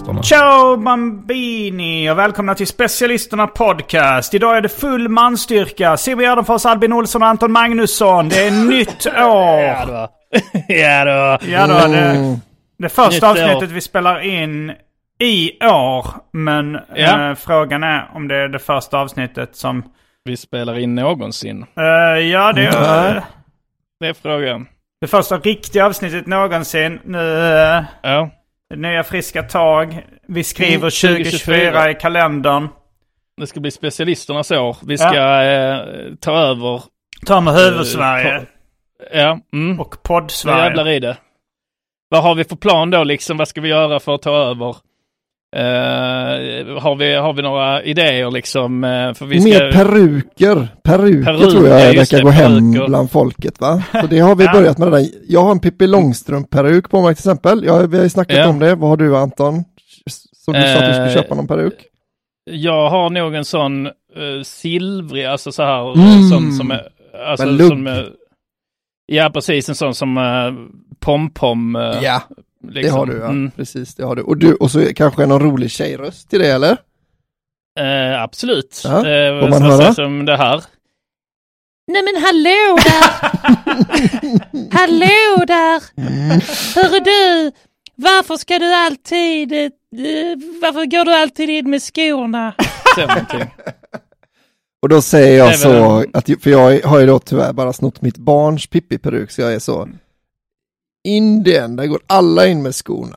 Specialisterna. Ciao Bambini och välkomna till Specialisterna podcast. Idag är det full manstyrka. Simon Erdenfors, Albin Olsson och Anton Magnusson. Det är nytt år. Ja då. Det första avsnittet vi spelar in i år. Men frågan är om det är det första avsnittet som vi spelar in någonsin. Det är frågan. Det första riktiga avsnittet någonsin. Nu, nya friska tag. Vi skriver 2024 i kalendern. Det ska bli specialisternas år. Vi ska ta över. Ta med Huvud-Sverige. Och Podd-Sverige. Vad jävlar är det? Vad har vi för plan då? Liksom? Vad ska vi göra för att ta över? Har vi några idéer liksom? För vi ska... Mer peruker tror jag verkar gå hem bland folket, va? Så det har vi börjat med det där. Jag har en Pippi Långstrump peruk på mig till exempel. Vi har ju snackat om det. Vad har du, Anton? Så du sa att du skulle köpa någon peruk. Jag har nog en sån silvrig, alltså så här som är, alltså men som ja precis, en sån som pom-pom liksom. Det har du, precis, det har du. Och så kanske någon rolig tjejröst till det, eller? Absolut. Vad man höra? Som det här. Nej men hallå där! Hallå där! Hör du, varför går du alltid in med skorna? Och då säger jag så, att, för jag har ju då tyvärr bara snott mitt barns pippi-peruk, så jag är så... Indien, där går alla in med skorna.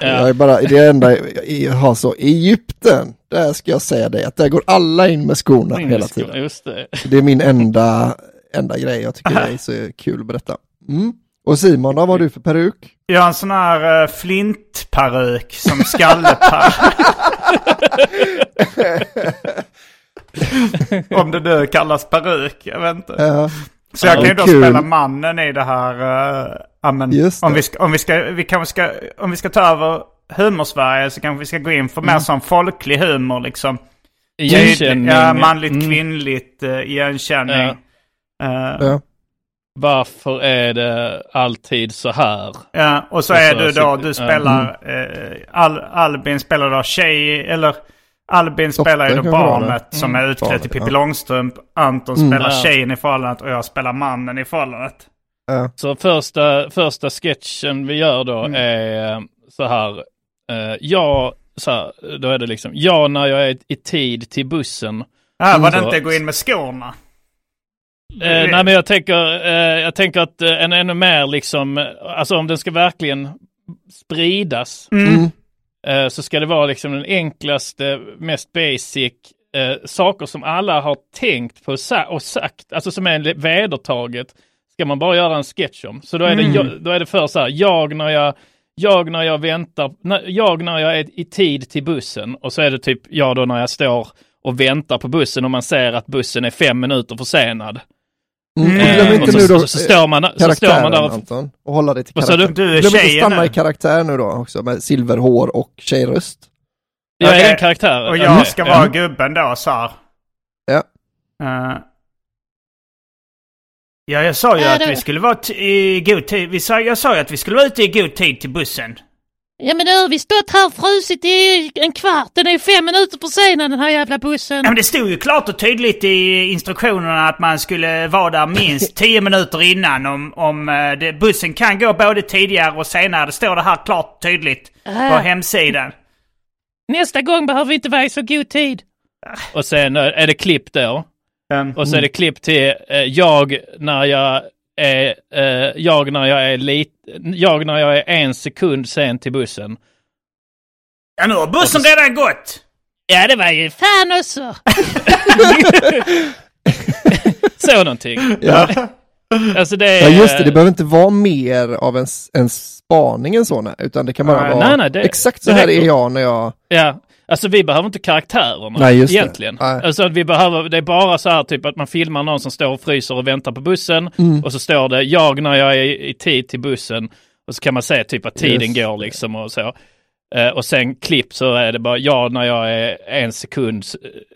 Jag är bara, det är enda jag har så. Egypten, där ska jag säga dig att där går alla in med skorna hela tiden. Just det. Det är min enda grej jag tycker det är så kul att berätta. Och Simon, vad har du för peruk? Jag har en sån här flintperuk som skallepar. Om det nu kallas peruk, jag vet inte. Så jag kan ju då spela mannen i det här. Om vi ska ta över humorsverige så kanske vi ska gå in för mer sån folklig humor liksom. Igenkänning. Ja, manligt, kvinnligt, igenkänning. Varför är det alltid så här? Ja, och så är alltså, du spelar Albin spelar då tjej, eller Albin spelar ju då barnet som är utklädd till Pippi Långstrump. Anton spelar tjejen i förhållandet och jag spelar mannen i förhållandet. Så första sketchen vi gör då är så här, då är det liksom jag när jag är i tid till bussen. Var det inte gå in med skorna? Nej men jag tänker att en ännu mer liksom, alltså om den ska verkligen spridas så ska det vara liksom den enklaste, mest basic saker som alla har tänkt på och sagt, alltså som är vedertaget, ska man bara göra en sketch om. Så då är det för så här, jag när jag är i tid till bussen, och så är det typ jag då när jag står och väntar på bussen och man ser att bussen är 5 minuter försenad. Så står man där Anton, och håller dig till karaktären. Du är stanna i karaktär nu då också med silverhår och tjejröst. Jag är en karaktär. Och jag ska vara gubben då så här. Ja. Ja, jag sa ju att vi skulle vara i god tid. Jag sa ju att vi skulle vara ute i god tid till bussen. Ja men nu vi stått här frusit i en kvart. Den är 5 minuter på senare den här jävla bussen. Ja men det stod ju klart och tydligt i instruktionerna att man skulle vara där minst 10 minuter innan. Bussen kan gå både tidigare och senare. Det står det här klart och tydligt på hemsidan. Nästa gång behöver vi inte vara i så god tid. Och sen är det klipp då. Och så är det klipp till jag när jag är 1 sekund sen till bussen. Ja, nu har bussen redan gått. Ja, det var ju fan också. Så någonting. Ja. Alltså det är, ja, just det. Det behöver inte vara mer av en spaning än såna, utan det kan bara vara exakt så här är jag när jag... Ja. Alltså vi behöver inte karaktärerna egentligen. Alltså det är bara så här typ att man filmar någon som står och fryser och väntar på bussen och så står det jag när jag är i tid till bussen och så kan man se typ att tiden går liksom och så. Och sen klipp så är det bara jag när jag är 1 sekund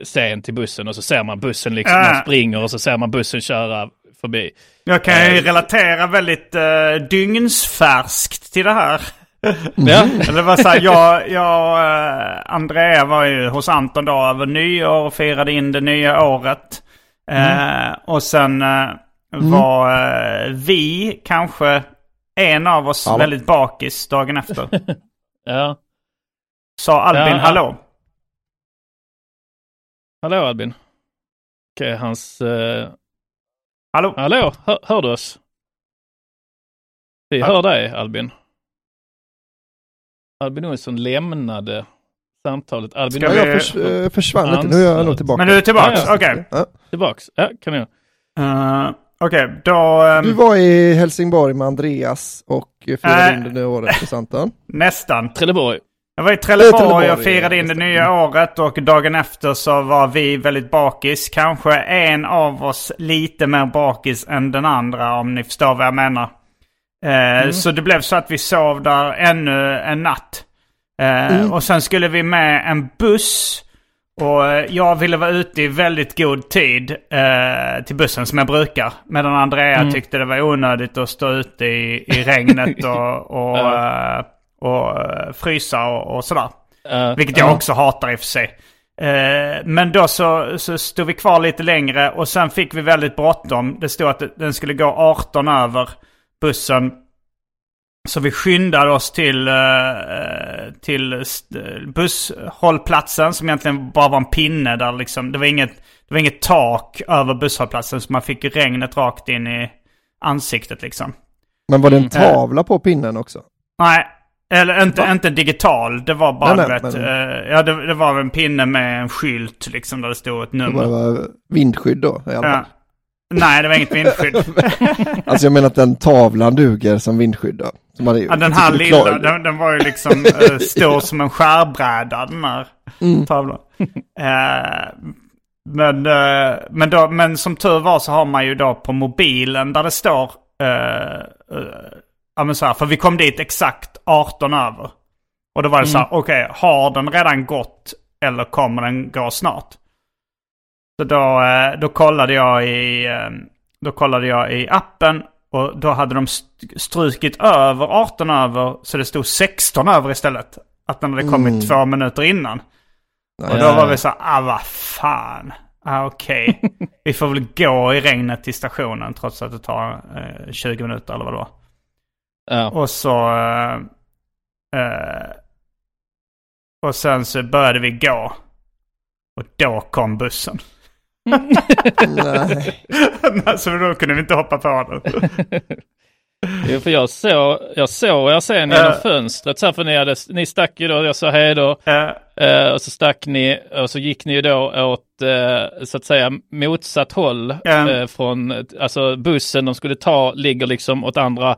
sen till bussen och så ser man bussen liksom man springer och så ser man bussen köra förbi. Jag kan ju relatera väldigt dygnsfärskt till det här. Det var så här, Andrea var ju hos Anton då över nyår och firade in det nya året. Och sen var vi kanske en av oss väldigt bakis dagen efter. Ja. Sa Albin hallå. Hallå Albin. Okej, hans... Hallå. Hallå, hör du oss? Vi hör dig Albin. Albin Olsson lämnade samtalet. Albin jag försvann lite. Nu är jag nog tillbaka. Men du är tillbaks, okej. Tillbaks, ja, kan jag. Okej, då... Du var i Helsingborg med Andreas och firade in det nya året hos Anton. Nästan. Trelleborg. Jag var i Trelleborg och firade in det nya året och dagen efter så var vi väldigt bakis. Kanske en av oss lite mer bakis än den andra, om ni förstår vad jag menar. Så det blev så att vi sov där ännu en natt. Och sen skulle vi med en buss. Och jag ville vara ute i väldigt god tid till bussen som jag brukar. Medan Andrea tyckte det var onödigt att stå ute i regnet och frysa och sådär. Vilket jag också hatar i och för sig. Men då så stod vi kvar lite längre och sen fick vi väldigt bråttom. Det stod att den skulle gå 18 över bussen. Så vi skyndade oss till busshållplatsen som egentligen bara var en pinne där liksom. Det var inget tak över busshållplatsen så man fick regnet rakt in i ansiktet liksom. Men var det en tavla på pinnen också? Nej, eller inte digital. Det var bara det var en pinne med en skylt liksom där det stod ett nummer. Det var vindskydd då i alla fall. Ja. Nej, det var inget vindskydd. Alltså jag menar att den tavlan duger som vindskydd då. Som hade, den här lilla, den var ju liksom stor som en skärbräda, den här tavlan. Men som tur var så har man ju då på mobilen där det står ja men så här, för vi kom dit exakt 18 över. Och då var det så här, okej, har den redan gått eller kommer den gå snart? Så då kollade jag i appen och då hade de strukit över 18 över så det stod 16 över istället. Att den hade kommit 2 minuter innan. Och då var vi så här, vad fan. Okej. Vi får väl gå i regnet till stationen trots att det tar 20 minuter eller vad det var. Och så... och sen så började vi gå. Och då kom bussen. Nej. Så då kunde vi inte hoppa på den. Jo, för jag såg sen genom fönstret så här, för ni stack ju då, jag sa hej då. Och så stack ni och så gick ni ju då åt så att säga motsatt håll från, alltså bussen de skulle ta ligger liksom åt andra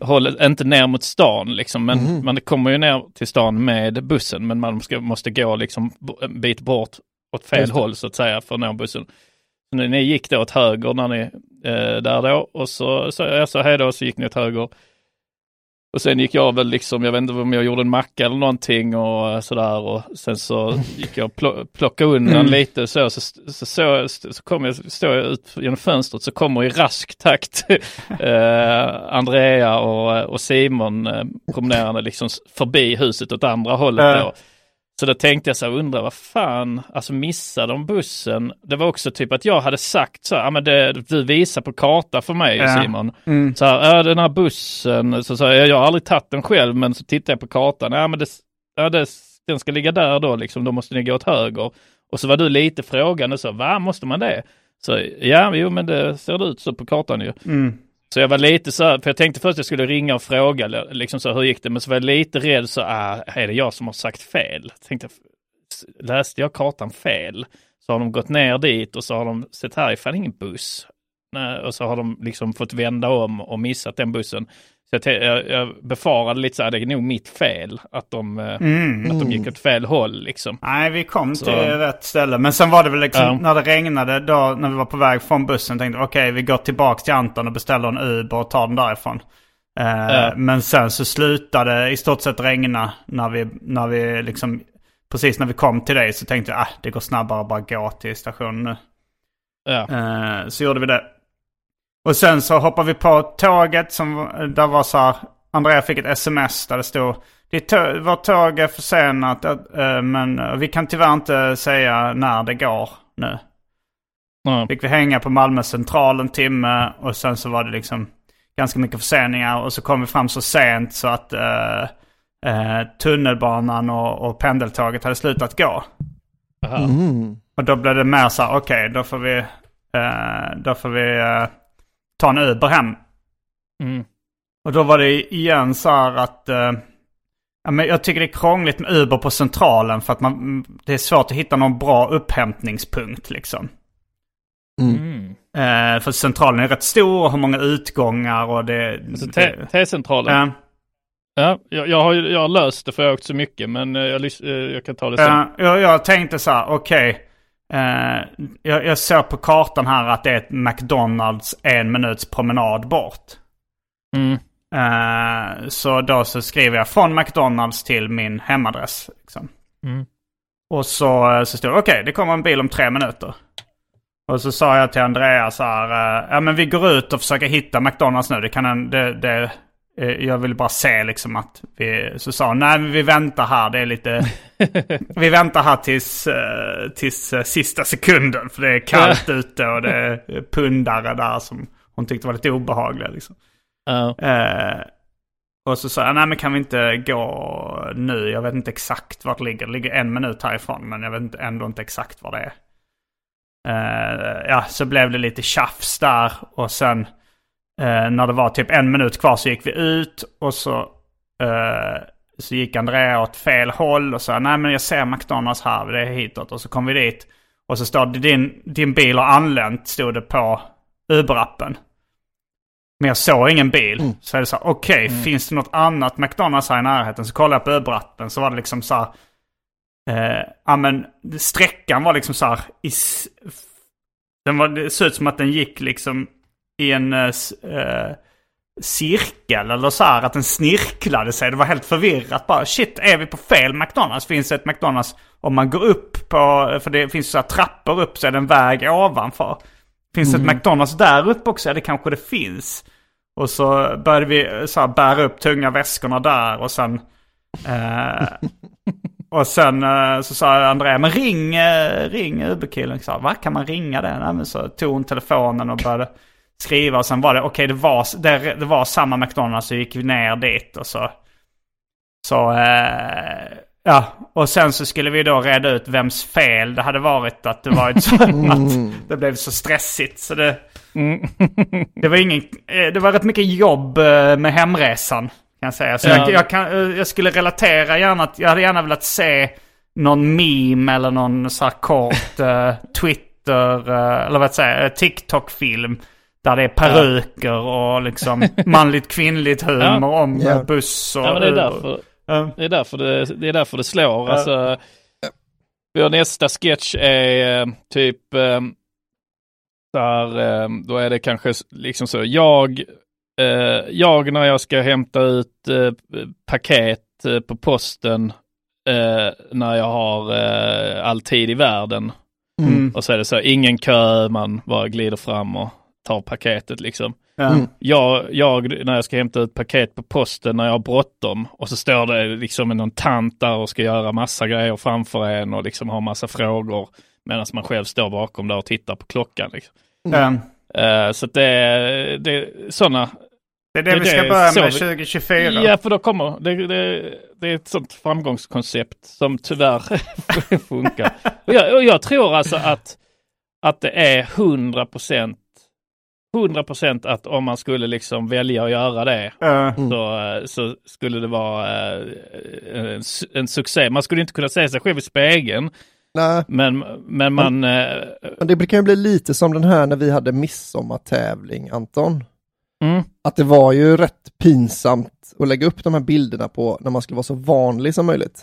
hållet, inte ner mot stan liksom, men man kommer ju ner till stan med bussen, men man måste gå liksom en bit bort åt fel håll så att säga för att nå bussen. Så ni gick då åt höger när ni där då, och så jag sa hej då, så gick ni åt höger. Och sen gick jag väl liksom, jag vet inte om jag gjorde en macka eller någonting och sådär, och sen så gick jag plocka undan lite så kom jag, stod jag ut genom fönstret, så kommer i rask takt Andrea och Simon promenerande liksom förbi huset åt andra hållet då. Så då tänkte jag så här, undra vad fan, alltså missade de bussen? Det var också typ att jag hade sagt så här, men du visar på karta för mig Simon. Så här, den här bussen, så jag har aldrig tagit den själv, men så tittar jag på kartan, den ska ligga där då liksom, då måste ni gå åt höger. Och så var du lite frågande så, vad måste man det? Så men det ser ut så på kartan ju. Så jag var lite så här, för jag tänkte först att jag skulle ringa och fråga liksom så, hur gick det? Men så var jag lite rädd så, är det jag som har sagt fel? Tänkte, läste jag kartan fel? Så har de gått ner dit och så har de sett här, ifall ingen buss. Nej, och så har de liksom fått vända om och missat den bussen. Så jag befarade lite så här, det är nog mitt fel att de gick åt fel håll liksom. Nej, vi kom till rätt ställe. Men sen var det väl liksom, när det regnade då, när vi var på väg från bussen, tänkte okej, vi går tillbaka till Anton och beställer en Uber och tar den därifrån. Men sen så slutade i stort sett regna när vi liksom, precis när vi kom till dig så tänkte jag, det går snabbare att bara gå till stationen nu. Så gjorde vi det. Och sen så hoppade vi på tåget som där var så här, Andrea fick ett sms där det stod: vårt tåg är försenat, men vi kan tyvärr inte säga när det går nu. Mm. Fick vi hänga på Malmö central en timme och sen så var det liksom ganska mycket förseningar och så kom vi fram så sent så att tunnelbanan och pendeltåget hade slutat gå. Mm. Och då blev det mer så här, okej, då får vi ta en Uber hem. Mm. Och då var det igen så här att men jag tycker det är krångligt med Uber på centralen för att det är svårt att hitta någon bra upphämtningspunkt liksom. Mm. För centralen är rätt stor och har många utgångar och det, alltså, T-centralen. Ja, jag har löst det för jag har åkt så mycket, men jag kan ta det sen. Jag tänkte så här, jag ser på kartan här att det är ett McDonald's en minuts promenad bort. Mm. Så då så skriver jag från McDonald's till min hemadress liksom. Mm. Och så står det det kommer en bil om 3 minuter. Och så sa jag till Andreas så här, men vi går ut och försöker hitta McDonald's nu. Jag ville bara se liksom att så sa hon, nej men vi väntar här, det är lite vi väntar här tills sista sekunden för det är kallt ute och det är pundare där som hon tyckte var lite obehagliga liksom. Och så sa jag, nej men kan vi inte gå nu, jag vet inte exakt vart det ligger 1 minut härifrån men jag vet ändå inte exakt var det är. Så blev det lite tjafs där och sen när det var typ 1 minut kvar så gick vi ut och så gick Andrea åt fel håll och sa nej men jag ser McDonald's här, det är hitåt, och så kom vi dit och så stod det din bil har anlänt, stod det på Uber-appen, men jag såg ingen bil. Så jag sa finns det något annat McDonald's här i närheten, så kollade jag på Uber-appen, så var det liksom så här, men sträckan var liksom så här, det såg ut som att den gick liksom i en cirkel eller så här, att den snirklade sig. Det var helt förvirrat, bara shit, är vi på fel McDonald's? Finns det ett McDonald's om man går upp på, för det finns så här trappor upp, så är det en väg ovanför. Finns det ett McDonald's där uppe också? Ja, det kanske det finns. Och så började vi så här bära upp tunga väskorna där och sen och sen så sa Andrea, men ring Uberkillen. Så vad kan man ringa den? Nej, men så tog hon telefonen och började skriva. Och sen var det, det var samma McDonald's, så gick vi ner dit. Och och sen så skulle vi då reda ut vems fel det hade varit. Att det var så att det blev så stressigt. Så det var rätt mycket jobb med hemresan. Så jag skulle relatera gärna att jag hade gärna velat se någon meme eller någon så här kort Twitter eller vad säger TikTok-film där det är peruker och liksom manligt kvinnligt humor om buss och det är därför det slår. Alltså, vår nästa sketch är typ där då är det kanske liksom så jag när jag ska hämta ut paket på posten när jag har all tid i världen. Och så är det så ingen kö, man bara glider fram och tar paketet liksom. Jag när jag ska hämta ut paket på posten när jag har bråttom, och så står det liksom någon tant där och ska göra massa grejer framför en och liksom har massa frågor medan man själv står bakom där och tittar på klockan liksom. Så det är sådana. Det är det vi ska börja med 2024. Ja, för då kommer det är ett sånt framgångskoncept som tyvärr funkar. Och jag tror alltså att det är 100% att om man skulle liksom välja att göra det så skulle det vara en succé. Man skulle inte kunna se sig själv i spegeln. Nej. Men det brukar ju bli lite som den här när vi hade midsommartävling, Anton. Att det var ju rätt pinsamt att lägga upp de här bilderna på när man skulle vara så vanlig som möjligt.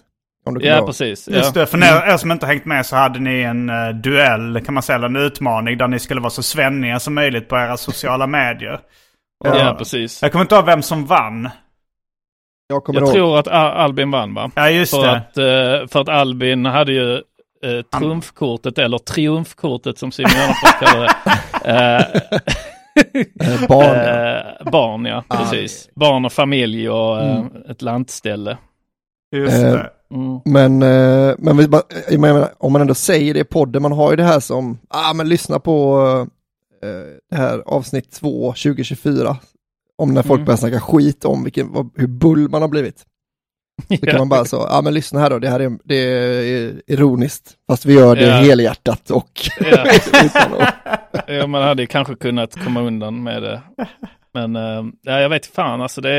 Ja, precis. Just det, för er som inte hängt med så hade ni en duell, kan man säga, en utmaning där ni skulle vara så svenniga som möjligt på era sociala medier. Ja, precis. Jag kommer inte ihåg vem som vann. Jag tror att Albin vann, va? Ja, just det. För att Albin hade ju triumfkortet, eller triumfkortet som Simon Erdenfors kallar det. Barn, ja. Barn, ja, precis. Barn och familj och ett lantställe. Just det. Men vi bara, om man ändå säger det i podden, man har ju det här som, men lyssna på det här avsnitt 2, 2024, om när folk börjar snacka skit om hur bull man har blivit. Så kan man bara så, men lyssna här då, det är ironiskt, fast vi gör det helhjärtat och utan och. Ja, man hade kanske kunnat komma undan med det. Men jag vet fan, alltså det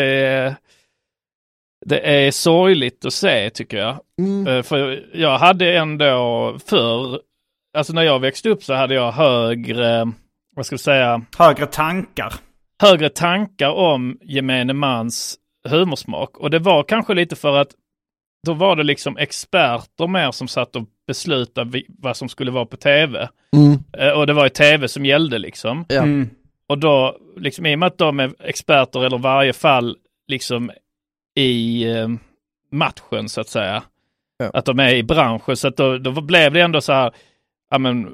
är sorgligt att se, tycker jag. För jag hade ändå förr, alltså när jag växte upp så hade jag högre tankar om gemene mans humorsmak. Och det var kanske lite för att då var det liksom experter mer som satt och beslutade vad som skulle vara på tv. Och det var ju tv som gällde liksom. Och då, liksom, i och med att de är experter eller varje fall liksom i matchen så att säga, att de är i branschen, så att då blev det ändå så här, ja men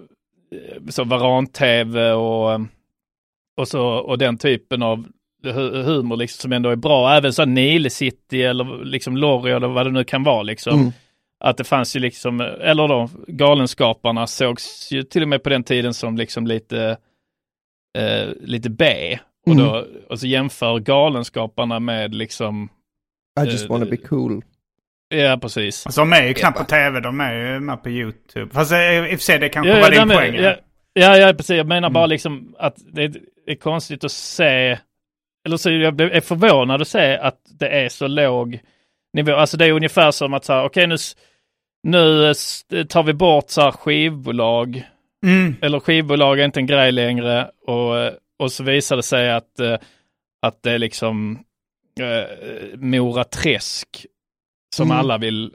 så varan-tv och den typen av humor liksom, som ändå är bra, även så Nile City eller liksom Lory eller vad det nu kan vara liksom. Att det fanns ju liksom, eller då Galenskaparna sågs ju till och med på den tiden som liksom lite B, och då, och så jämför Galenskaparna med liksom I just wanna be cool. Ja, precis. Alltså, de är ju knappt på tv, de är ju med på YouTube. Fast i och för sig, det kanske var din poäng. Ja, precis. Jag menar bara liksom att det är konstigt att se, eller så jag är förvånad att se att det är så låg nivå. Alltså det är ungefär som att så här, okej, nu tar vi bort så här skivbolag. Eller skivbolag är inte en grej längre. Och så visar det sig att det är liksom Mora Träsk som alla vill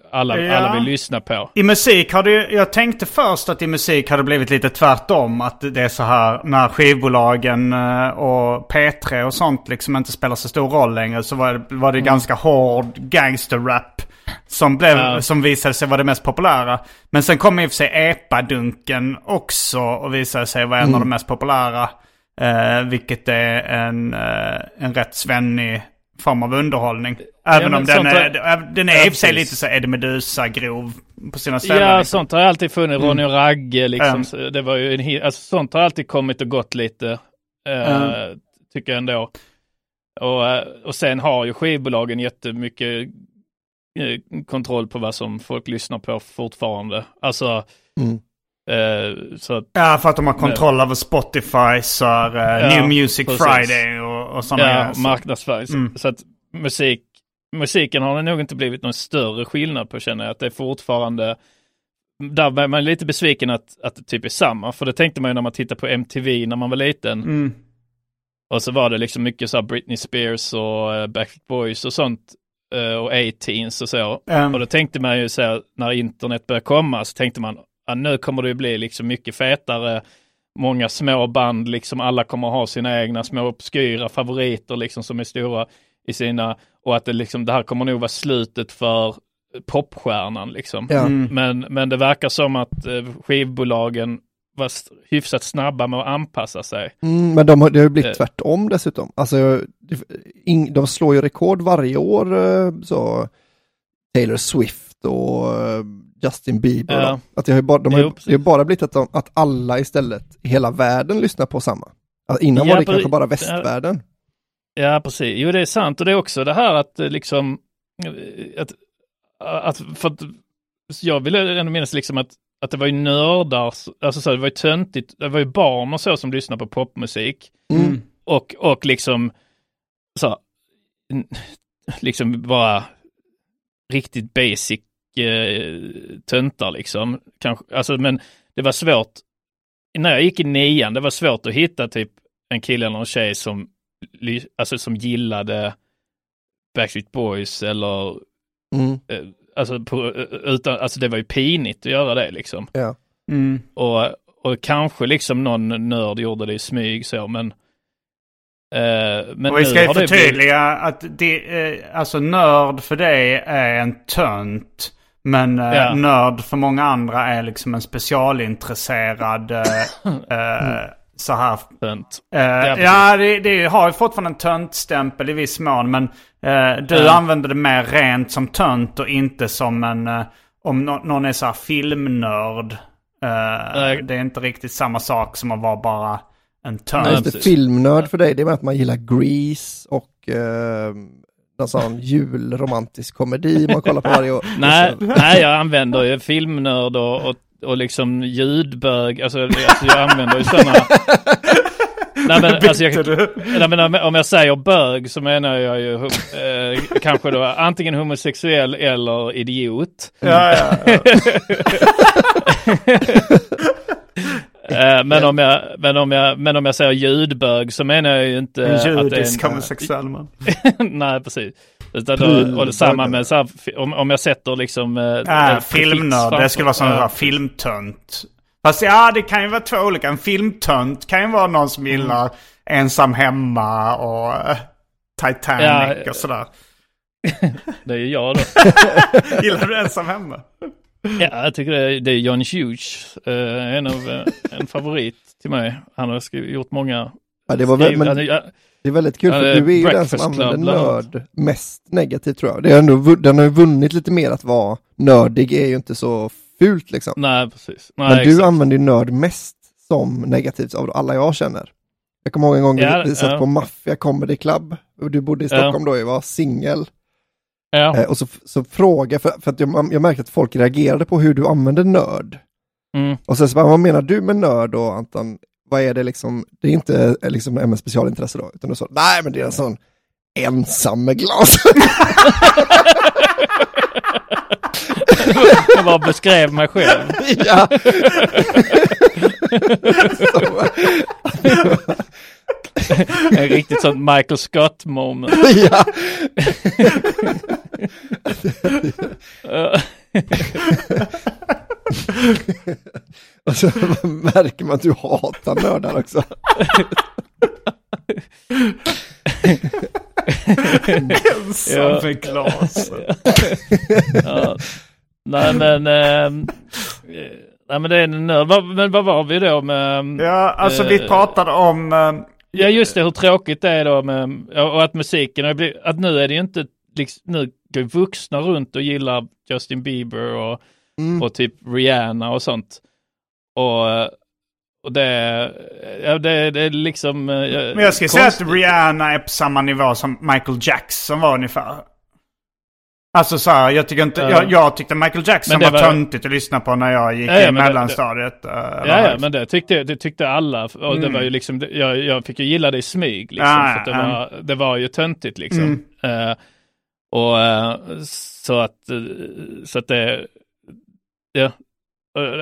lyssna på. I musik har det, jag tänkte först att i musik har det blivit lite tvärtom, att det är så här när skivbolagen och P3 och sånt liksom inte spelar så stor roll längre, så var det ganska hård gangsterrap som blev som visade sig vara det mest populära. Men sen kom i och för sig epadunken också och visade sig vara en av de mest populära, vilket är en rätt svennig form av underhållning. Även om den är i och för sig lite så Eddie Meduza grov på sina ställen. Ja, liksom. Sånt har alltid funnits. Ronny och Ragge liksom. Det var ju alltså, sånt har alltid kommit och gått lite. Tycker jag ändå. Och sen har ju skivbolagen jättemycket kontroll på vad som folk lyssnar på fortfarande. Alltså... för att de har kontroll över Spotify, så New Music Friday och sådana grejer. Marknadsföring. Så att musiken har det nog inte blivit någon större skillnad på, känner jag. Att det är fortfarande, där är man lite besviken att det typ är samma. För det tänkte man ju när man tittade på MTV när man var liten. Och så var det liksom mycket så här Britney Spears och Backstreet Boys och sånt. Och 18s och så. Och då tänkte man ju så här, när internet började komma så tänkte man, nu kommer det ju bli liksom mycket fetare, många små band liksom, alla kommer ha sina egna små obskyra favoriter liksom, som är stora i sina, och att det liksom, det här kommer nog vara slutet för popstjärnan liksom. Men det verkar som att skivbolagen var hyfsat snabba med att anpassa sig. Men det har ju blivit tvärtom dessutom. Alltså de slår ju rekord varje år, så Taylor Swift och Justin Bieber. Att det har bara blivit att alla istället i hela världen lyssnar på samma. Alltså, innan var det kanske bara västvärlden. Ja, precis. Jo, det är sant. Och det är också det här att liksom för att jag ville ändå minnas liksom att det var ju nördar, alltså så det var ju töntigt, det var ju barn och så som lyssnar på popmusik. Och liksom så liksom bara riktigt basic töntar liksom kanske, alltså, men det var svårt när jag gick i 9:an, det var svårt att hitta typ en kille eller en tjej som alltså som gillade Backstreet Boys eller alltså utan, alltså det var ju pinigt att göra det liksom. Och kanske liksom någon nörd gjorde det i smyg så, men och vi ska ju förtydliga att det, alltså nörd för dig är en tönt, men nörd för många andra är liksom en specialintresserad så här tönt. Ja, det har ju fortfarande en töntstämpel i viss mån, men du använder det mer rent som tönt och inte som en om någon är så här filmnörd. Det är inte riktigt samma sak som att vara bara en tönt. Nej, filmnörd för dig, det är att man gillar Grease och någon sån julromantisk komedi man kollar på varje år. Nej, jag använder ju filmnörd och liksom ljudbög. Alltså jag använder ju sådana... om jag säger bög så menar jag ju kanske då antingen homosexuell eller idiot. Ja. Men om jag säger ljudbög så menar jag ju inte att det är en judisk homosexuell man. Nej, precis. Och det samma med så här, om jag sätter liksom filmnörd, det skulle vara sån här filmtönt. Fast ja, det kan ju vara två olika. En filmtönt kan ju vara någon som gillar Ensam hemma och Titanic och sådär. Det är ju jag då. Gillar du Ensam hemma? Ja, jag tycker det är John Hughes. En favorit till mig. Han har gjort många... Ja, det var väl... Det är väldigt kul för du är den som använder nörd mest negativt, tror jag. Det är ändå, den har ju vunnit lite mer att vara nördig, är ju inte så fult liksom. Nej, precis. Nej, men du använder ju nörd mest som negativt av alla jag känner. Jag kommer ihåg en gång vi satt på Mafia Comedy Club och du bodde i Stockholm då, jag var singel. Ja. Och så fråga, för att jag märkte att folk reagerade på hur du använder nörd. Mm. Och sen så bara, vad menar du med nörd då, Anton? Vad är det liksom? Det är inte liksom en specialintresse då, utan du sa, nej men det är en sån ensam med glas. Jag bara beskrev mig själv. Ja. En riktigt sånt Michael Scott moment. Ja. Och så märker man att du hatar nördar också. Ensam för glas. Ja. Nej men det är en nörd. Men vad var vi då med? Ja, alltså vi pratade om ja, just det, hur tråkigt det är då med, och att musiken att nu är det ju inte liksom, nu går vuxna runt och gillar Justin Bieber och typ Rihanna och sånt. Och det är liksom... Men jag ska säga att Rihanna är på samma nivå som Michael Jackson var ungefär. Alltså så här, jag tycker inte... Jag tyckte Michael Jackson var töntigt att lyssna på när jag gick i mellanstadiet. Men det tyckte alla. Och det var ju liksom... Jag fick ju gilla det i smyg. Liksom, för det var ju töntigt liksom. Så att det... Ja.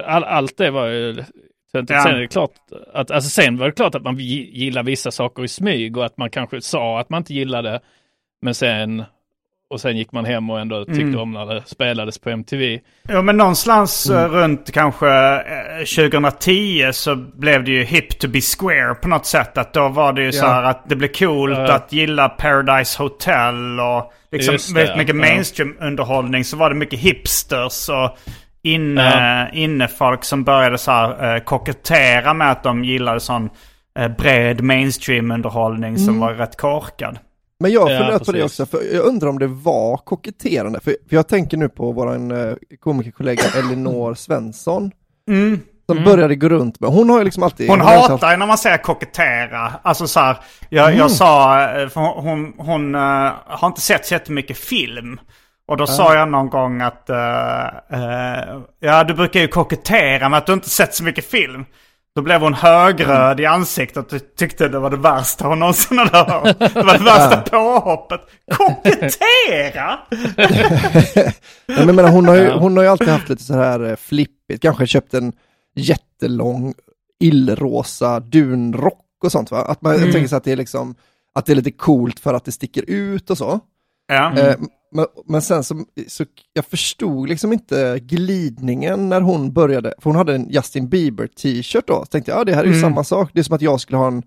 Allt det var ju... Sen är det klart att, alltså sen var det klart att man gillar vissa saker i smyg och att man kanske sa att man inte gillade, men sen gick man hem och ändå tyckte om när det spelades på MTV. Ja, men någonstans runt kanske 2010 så blev det ju hip to be square på något sätt, att då var det ju så här att det blev coolt att gilla Paradise Hotel och liksom väldigt mycket mainstream underhållning, så var det mycket hipsters och inne folk som började så här kokettera med att de gillade sån bred mainstream-underhållning som var rätt korkad. Men jag funderar på det också, för jag undrar om det var koketterande, för jag tänker nu på vår komikerkollega Elinor Svensson som började gå runt med. Hon har ju liksom alltid... Hon hatar när man säger kokettera. Alltså så här, jag sa hon har inte sett så jättemycket film. Och då sa jag någon gång att du brukar ju kokettera med att du inte sett så mycket film. Då blev hon högröd i ansiktet och tyckte det var det värsta hon någonsin hade hört. Det var det värsta påhoppet. Kokettera? Men jag menar, hon har ju alltid haft lite så här flippigt. Kanske köpt en jättelång illrosa dunrock och sånt, va? Att man tänker sig att det är liksom, att det är lite coolt för att det sticker ut och så. Ja. Men sen så jag förstod liksom inte glidningen när hon började, för hon hade en Justin Bieber t-shirt då, så tänkte jag, det här är ju samma sak, det är som att jag skulle ha en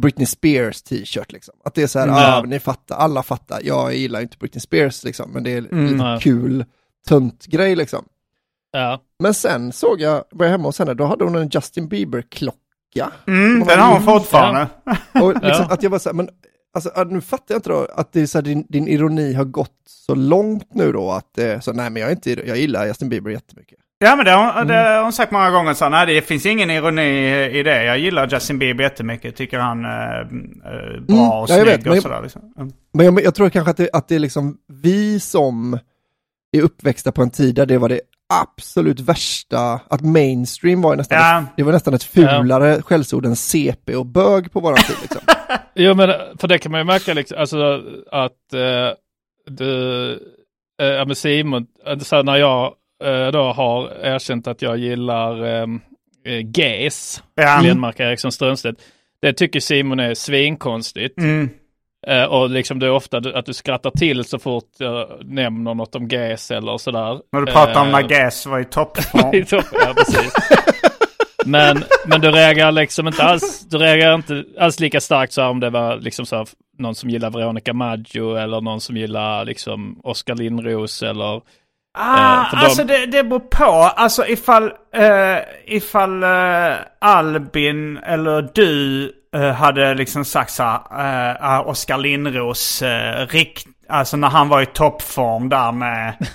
Britney Spears t-shirt liksom, att det är så här, ni fattar, alla fattar, jag gillar inte Britney Spears liksom, men det är en kul tunt grej liksom. Men sen såg jag, var jag hemma hos henne, då hade hon en Justin Bieber klocka jacka. Mm, den har hon fortfarande. Ja. Och liksom att jag bara så här, men alltså, nu fattar jag inte då att det är så här, din ironi har gått så långt nu då att så nej, men jag gillar Justin Bieber jättemycket. Ja, men det har hon sagt många gånger så nej, det finns ingen ironi i det. Jag gillar Justin Bieber jättemycket, tycker han bra och snygg och sådär liksom. Men jag tror kanske att det är liksom vi som är uppväxta på en tid där det var det absolut värsta att mainstream var nästan det var nästan ett fulare skällsord än CP och bög på våran tid liksom. Jo, men för det kan man ju märka liksom, alltså att Simon, så när jag då har erkänt att jag gillar Gäs, Glenmark Eriksson Strömstedt, det tycker Simon är svinkonstigt. Mm. Och liksom det är ofta att du skrattar till så fort jag nämner något om Gäs eller sådär. Men du pratar om när Gäs var i toppform. Ja, precis. Men du reagerar liksom inte alls lika starkt så här, om det var liksom så här, någon som gillar Veronica Maggio eller någon som gillar liksom Oscar Lindros eller... alltså det beror på. Alltså ifall Albin eller du hade liksom sagt så här, Oscar Lindros alltså när han var i toppform där med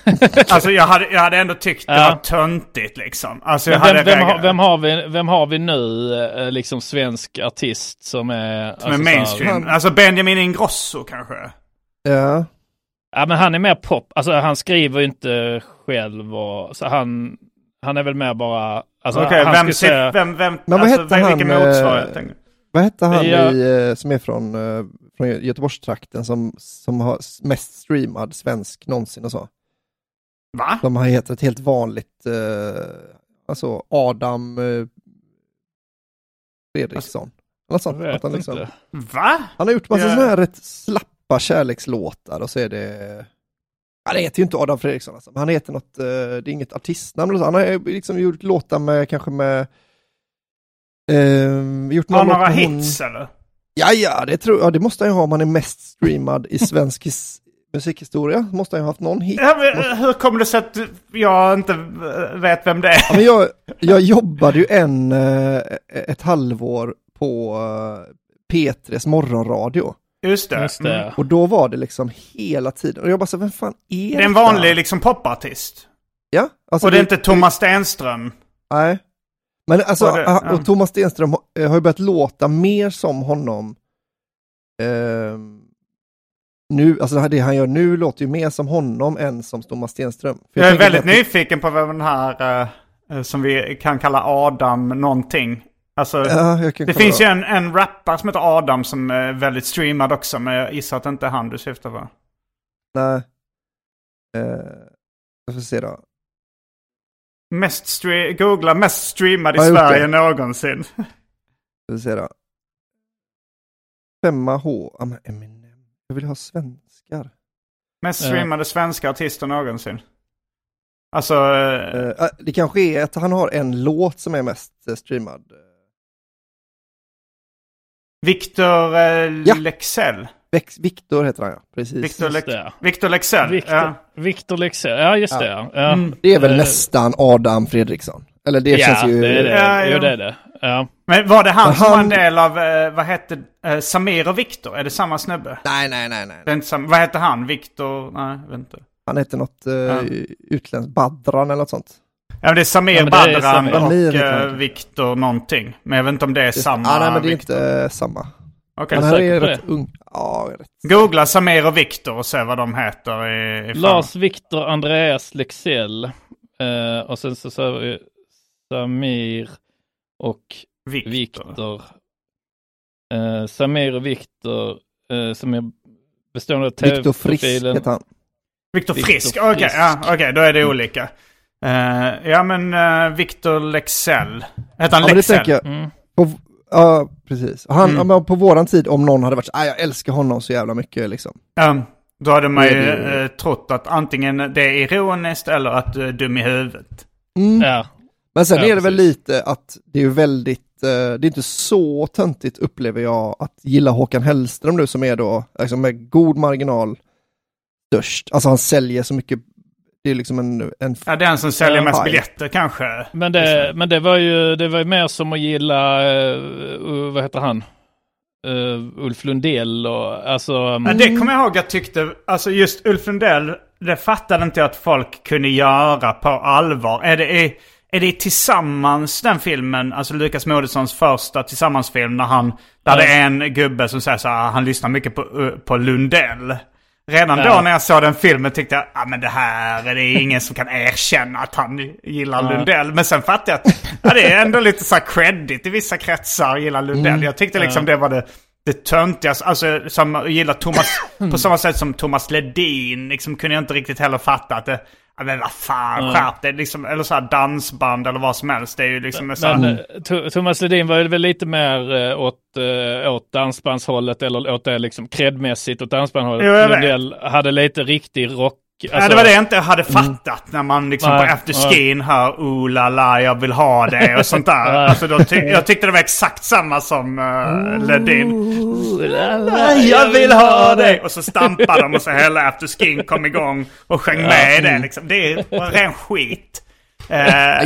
alltså jag hade ändå tyckt det var töntigt liksom. Alltså vem har vi nu liksom svensk artist som är mainstream. Alltså Benjamin Ingrosso kanske. Ja. Ja, men han är mer pop. Alltså han skriver ju inte själv och, så han är väl mer bara alltså okay, han vad hette han i, som är från Göteborgstrakten som har mest streamad svensk någonsin och så. Va? De har hetat ett helt vanligt alltså Adam Fredriksson. Alltså, han liksom. Va? Han har gjort massa sådana här rätt slapp bara kärlekslåtar och så är det... Han heter ju inte Adam Fredriksson alltså. Han heter något... Det är inget artistnamn. Han har liksom gjort låtar med... Kanske med... gjort några hits eller? Ja, det måste han ju ha om han är mest streamad i svensk musikhistoria. Måste han ju ha haft någon hit. Ja, men, hur kommer det sig att jag inte vet vem det är? Ja, men jag jobbade ju ett halvår på P3s morgonradio. Just det. Mm. Och då var det liksom hela tiden. Och jag bara så, vem fan är det? Det är en vanlig liksom popartist. Ja. Alltså och det är inte Thomas Stenström. Nej. Men alltså, och Thomas Stenström har ju börjat låta mer som honom. Nu, alltså det han gör nu låter ju mer som honom än som Thomas Stenström. Jag är väldigt nyfiken på vem den här som vi kan kalla Adam någonting. Alltså, det finns ju en rappare som heter Adam som är väldigt streamad också, men jag gissar att det inte är han du syftar på. Nej. Jag får se då. Googla mest streamad i Sverige någonsin. Jag får se då. 5H. Jag vill ha svenskar. Mest streamade svenska artister någonsin. Alltså... det kanske är att han har en låt som är mest streamad. Viktor Leksell. Viktor heter han, ja. Precis. Viktor Leksell. Viktor Leksell, ja just det. Ja. Det är väl nästan Adam Fredriksson. Eller det känns ju... Det är det. Jo, det är det. Ja. Men var det han som var en del av, vad hette Samir och Victor? Är det samma snubbe? Nej. Det är inte samma... Vad hette han? Viktor? Nej, jag vet inte. Han heter något utländskt Badran eller något sånt. Ja, men det är Samir Badran och Viktor någonting. Men jag vet inte om det är samma. Nej, men det är inte samma. Okej, han är rätt ung. Ja, rätt. Googla Samir och Viktor och se vad de heter. Lars Viktor Andreas Leksell. Och sen så säger vi Samir och Viktor. Samir och Viktor som är bestående av TV-profilen. Viktor Frisk heter han. Viktor Frisk. Okej, då är det olika. Viktor Leksell. Hette han Leksell? Ja, precis. Han, på våran tid, om någon hade varit så, jag älskar honom så jävla mycket liksom. Då hade man ju trott att antingen det är ironiskt eller att du är dum i huvudet. Mm. Ja. Men sen är det väl lite att det är väldigt, det är inte så töntigt upplever jag att gilla Håkan Hellström nu som är då liksom, med god marginal störst. Alltså han säljer så mycket. Det är liksom en ja, den som säljer mest biljetter kanske. Men det var ju mer som att gilla vad heter han? Ulf Lundell och alltså ja, det kommer jag ihåg jag tyckte alltså just Ulf Lundell det fattade inte att folk kunde göra på allvar. Är det Tillsammans den filmen, alltså Lukas Moodyssons första Tillsammansfilm där det är en gubbe som säger så här, han lyssnar mycket på Lundell. Redan då när jag såg den filmen tyckte jag men det här är det ingen som kan erkänna att han gillar Lundell. Men sen fattade jag att det är ändå lite så här credit i vissa kretsar gillar Lundell. Jag tyckte liksom det var det töntigaste. Alltså som gillar Thomas på samma sätt som Thomas Ledin liksom kunde jag inte riktigt heller fatta att det, men vad fan skärp det liksom, eller så här dansband eller vad som helst det är ju liksom så här... men Thomas Ledin var ju väl lite mer åt dansbandshållet eller åt det liksom kreddmässigt åt dansbandshållet. Lundell hade lite riktig rock alltså... ja, det var det jag inte hade fattat när man liksom på afterskin hör oh la la jag vill ha det och sånt där alltså då jag tyckte det var exakt samma som Ledin jag vill ha det och så stampade de och så hela afterskin kom igång och sjöng med det liksom. Det var ren skit.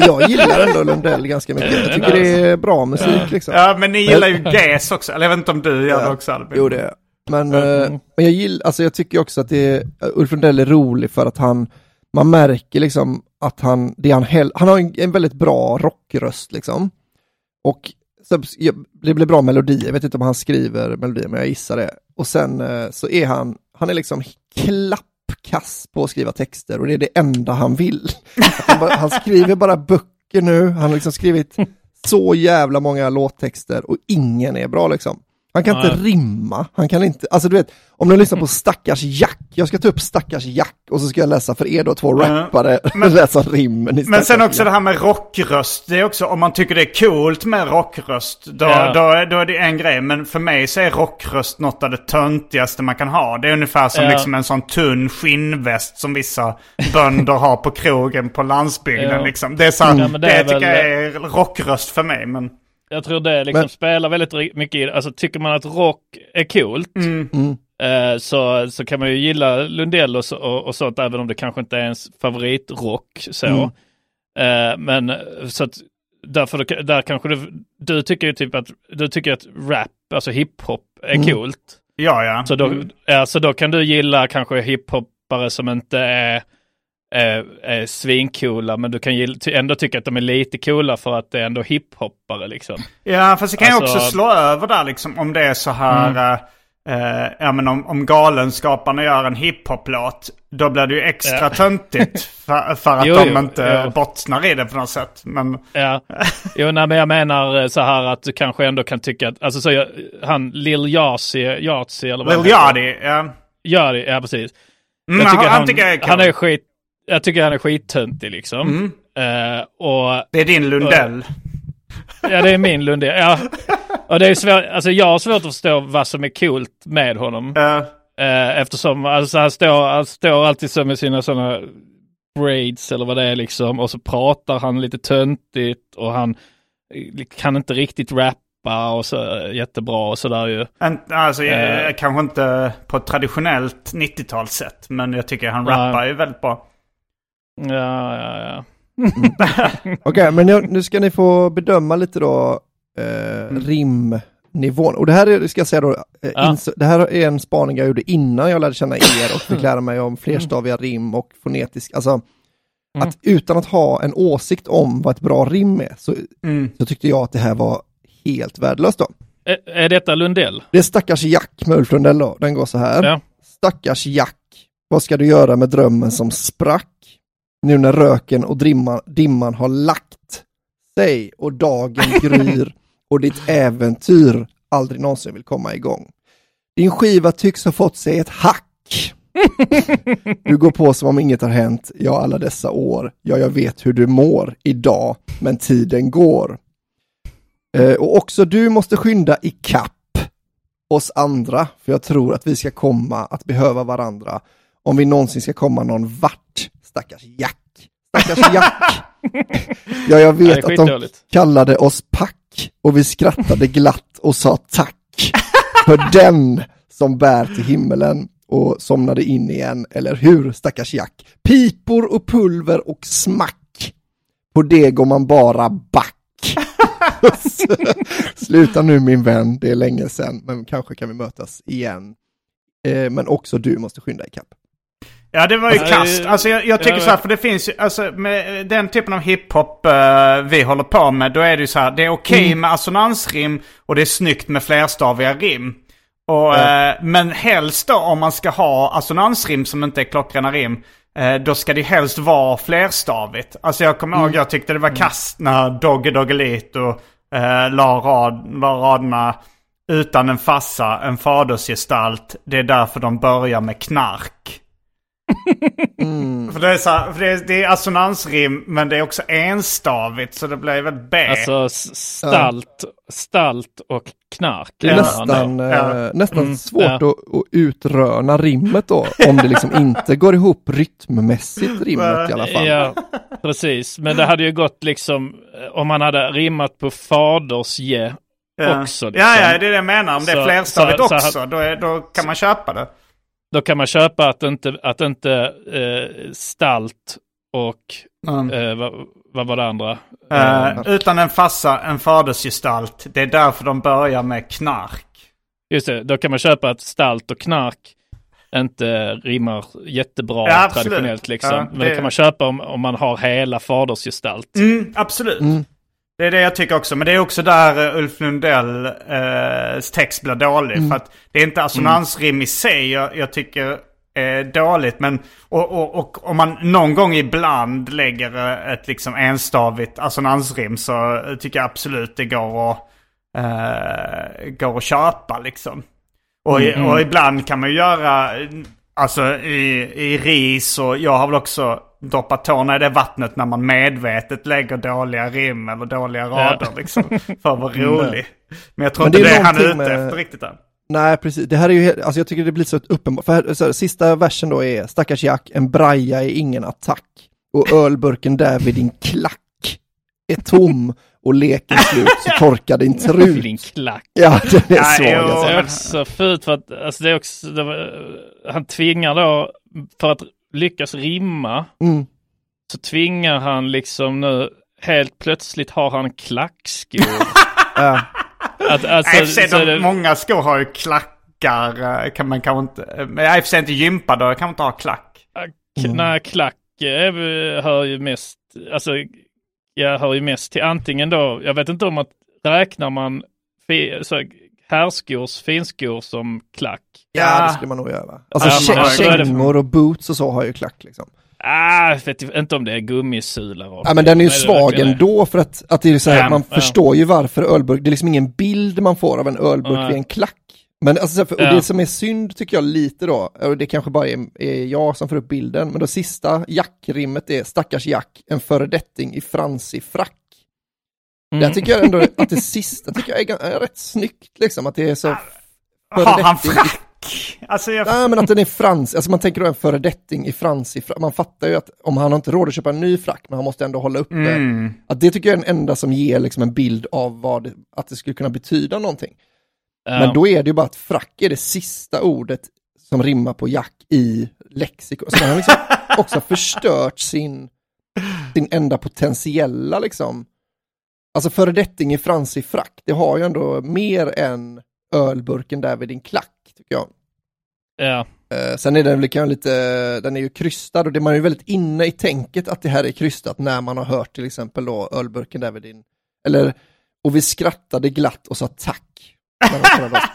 Jag gillar ändå Lundell ganska mycket. Jag tycker det är bra musik liksom. Ja men ni gillar ju Gäs också. Eller jag vet inte om du gör det också, Albin. Jo det är men jag gillar, alltså jag tycker också att Ulf Lundell är rolig för att man märker liksom att han har en väldigt bra rockröst liksom. Och så, det blir bra melodier. Jag vet inte om han skriver melodier men jag gissar det. Och sen så är han är liksom klappkass på att skriva texter och det är det enda han vill. Han skriver bara böcker nu. Han har liksom skrivit så jävla många låttexter och ingen är bra liksom. Han kan inte rimma, han kan inte, alltså du vet, om du lyssnar på Stackars Jack, jag ska ta upp Stackars Jack och så ska jag läsa för er då två rappare läsa rimmen i Men sen också Jack. Det här med rockröst, det är också, om man tycker det är coolt med rockröst, då är det en grej, men för mig så är rockröst något av det töntigaste man kan ha. Det är ungefär som liksom en sån tunn skinnväst som vissa bönder har på krogen på landsbygden liksom. Det är så, det tycker jag är rockröst för mig, men... Jag tror det liksom spelar väldigt mycket i det. Alltså tycker man att rock är coolt så kan man ju gilla Lundell och sånt även om det kanske inte är ens favoritrock så. Men så att där kanske du tycker ju typ att du tycker att rap, alltså hiphop är coolt. Ja. Så då kan du gilla kanske hiphoppare som inte är svincoola men du kan ändå tycka att de är lite coola för att det är ändå hiphoppare liksom. Ja, fast det kan ju också slå över där liksom om det är så här men om Galenskaparna gör en hiphop-låt då blir det ju extra töntigt för att de inte bottnar i det på något sätt. Men... men jag menar så här att du kanske ändå kan tycka att alltså så han Lil Yachty eller vad Lil Yachty, ja precis. Jag tycker han är skit. Jag tycker han är skittöntig liksom. Och det är din Lundell. Ja, det är min Lundell. Ja. Och det är svårt, alltså jag har svårt att förstå vad som är coolt med honom. Eftersom alltså, han står alltid så med sina såna braids eller vad det är liksom och så pratar han lite töntigt och han kan inte riktigt rappa och så jättebra och så där ju. Alltså jag kanske inte på ett traditionellt 90-talssätt, men jag tycker han rappar ju väldigt bra. Ja. Okej, men nu ska ni få bedöma lite då rimnivån. Och det här är, ska jag säga då, det här är en spaning jag gjorde innan jag lärde känna er och fick lära mig om flerstaviga rim och fonetisk. Alltså, att utan att ha en åsikt om vad ett bra rim är så tyckte jag att det här var helt värdelöst då. Är detta Lundell? Det är Stackars Jack med Ulf Lundell då. Den går så här. Ja. Stackars Jack, vad ska du göra med drömmen som sprack? Nu när röken och dimman har lagt sig och dagen gryr och ditt äventyr aldrig någonsin vill komma igång. Din skiva tycks ha fått sig ett hack. Du går på som om inget har hänt. Ja, alla dessa år. Ja, jag vet hur du mår idag, men tiden går. Och också du måste skynda i kapp oss andra, för jag tror att vi ska komma att behöva varandra om vi någonsin ska komma någon vart. Stackars Jack. Stackars Jack. Ja, jag vet att de kallade oss pack och vi skrattade glatt och sa tack för den som bär till himmelen och somnade in igen, eller hur, stackars Jack? Pipor och pulver och smack. På det går man bara back. Sluta nu min vän, det är länge sedan, men kanske kan vi mötas igen. Men också du måste skynda ikapp. Ja, det var ju kast. Alltså jag tycker så här, för det finns ju, alltså med den typen av hiphop vi håller på med, då är det ju så här, det är okej med assonansrim och det är snyggt med flerstaviga rim. Och, men helst då, om man ska ha assonansrim som inte är klockrena rim, då ska det helst vara flerstavigt. Alltså jag kommer ihåg, jag tyckte det var kast när Dogge Doggelit och la raderna utan en fassa, en fadersgestalt, det är därför de börjar med knark. För det är så här, för det är assonansrim, men det är också enstavigt, så det blir väl B. Alltså stalt och knark. Det är nästan svårt att utröna rimmet då, om det liksom inte går ihop rytmmässigt, rimmet i alla fall. Ja, precis. Men det hade ju gått liksom, om man hade rimmat på fadersge också. Liksom. Ja, det är det jag menar. Om det är flerstavigt så, också, då kan man köpa det. Då kan man köpa att inte stalt och vad var det andra? Utan en fassa, en fadersgestalt. Det är därför de börjar med knark. Just det, då kan man köpa att stalt och knark inte rimmar jättebra traditionellt. Liksom. Ja, men det kan man köpa om man har hela fadersgestalt. Mm, absolut. Mm. Det är det jag tycker också. Men det är också där Ulf Lundells text blir dålig. För att det är inte assonansrim i sig jag tycker är dåligt. Men, och om man någon gång ibland lägger ett liksom enstavigt assonansrim, så tycker jag absolut det går att köpa. Liksom. Och ibland kan man ju göra alltså, i ris. Och jag har väl också doppa tårna i det vattnet när man medvetet lägger dåliga rim eller dåliga rader liksom, för att vara rolig. Men jag tror inte det är han ute efter riktigt där. Nej, precis. Det här är ju, alltså jag tycker det blir så uppenbart. För här, så här, sista versen då är: stackars Jack, en braja är ingen attack. Och ölburken där vid din klack är tom och leken slut, så torkar din trut. Vid din klack. Ja, det är så. Alltså. Det är också fult för att, alltså det är också, han tvingar då, för att lyckas rimma så tvingar han liksom nu helt plötsligt har han klackskor. Många skor har ju klackar, kan man kan inte, men jag är inte gympa då, jag kan inte ha klack. Nej, klack hör ju mest, alltså jag hör ju mest till antingen då, jag vet inte om att räknar man så härskors, finskor som klack. Ja, det skulle man nog göra. Alltså kängor och boots och så har ju klack liksom. Jag vet inte om det är gummisula. Ja, men den är ju svag ändå, för att det är så här, man förstår ju varför ölburk, det är liksom ingen bild man får av en ölburk vid en klack. Men alltså, och det som är synd tycker jag lite då, och det kanske bara är jag som får upp bilden, men det sista jackrimmet är: stackars Jack, en föredetting i fransig frack. Jag tycker jag ändå att det sista tycker jag är rätt snyggt liksom, att det är så har han frack. Alltså nej, men att den är frans, alltså man tänker då en föredetting i frans, man fattar ju att om han har inte råd att köpa en ny frack, men han måste ändå hålla upp det. Att det tycker jag är den enda som ger liksom en bild av vad att det skulle kunna betyda någonting. Men då är det ju bara att frack är det sista ordet som rimmar på Jack i lexikon. Så han har liksom också förstört sin enda potentiella liksom. Alltså föredetting i fransig frack, det har ju ändå mer än ölburken där vid din klack, tycker jag. Ja. Sen är den lite, den är ju krystad, och det man är ju väldigt inne i tänket att det här är krystat när man har hört till exempel då ölburken där vid din, eller och vi skrattade glatt och sa tack.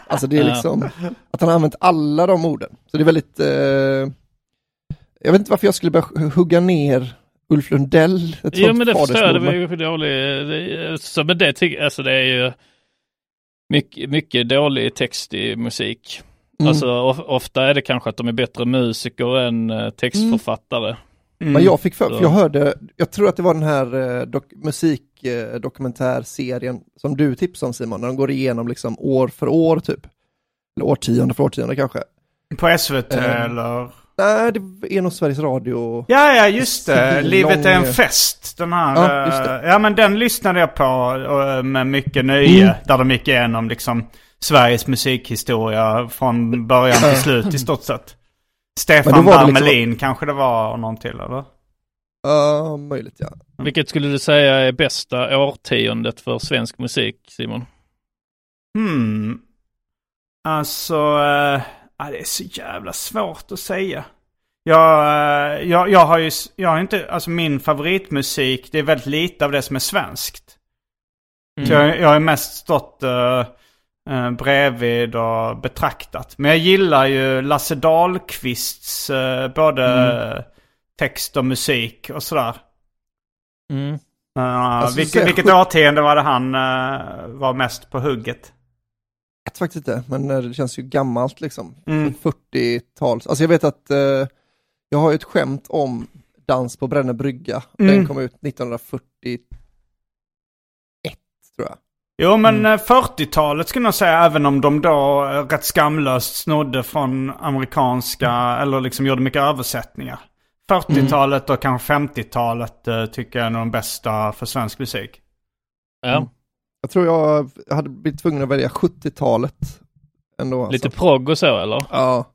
Alltså det är liksom att han har använt alla de orden. Så det är väldigt jag vet inte varför jag skulle börja hugga ner Ulf Lundell. Ja, men det förstår det var ju dålig. Så men det tycker, alltså det är ju mycket dålig text i musik. Alltså ofta är det kanske att de är bättre musiker än textförfattare. Men jag fick för jag hörde, jag tror att det var den här musikdokumentärserien som du tipsade om, Simon, när de går igenom liksom år för år typ, eller årtionde för årtionde kanske. På SVT eller? Nej, det är nog Sveriges Radio. Ja, just det. Livet är en fest. Den här, ja, men den lyssnade jag på med mycket nöje. Där de gick igenom liksom Sveriges musikhistoria från början till slut i stort sett. Stefan Damelin liksom... kanske det var någon till, eller? Möjligt, ja. Mm. Vilket skulle du säga är bästa årtiondet för svensk musik, Simon? Alltså, det är så jävla svårt att säga. Jag har inte, alltså min favoritmusik, det är väldigt lite av det som är svenskt. Mm. Så jag har mest stått bredvid och betraktat. Men jag gillar ju Lasse Dahlqvists både text och musik och sådär. Mm. Alltså, vilket årtionde var det han var mest på hugget? Jag vet faktiskt inte, men det känns ju gammalt liksom. 40-tals. Alltså jag vet att jag har ju ett skämt om Dans på Bränna brygga. Den kom ut 1941 tror jag. Jo, men 40-talet skulle jag säga, även om de då rätt skamlöst snodde från amerikanska eller liksom gjorde mycket översättningar. 40-talet och kanske 50-talet tycker jag är de bästa för svensk musik. Ja. Jag tror jag hade blivit tvungen att välja 70-talet ändå. Alltså. Lite progg och så, eller? Ja.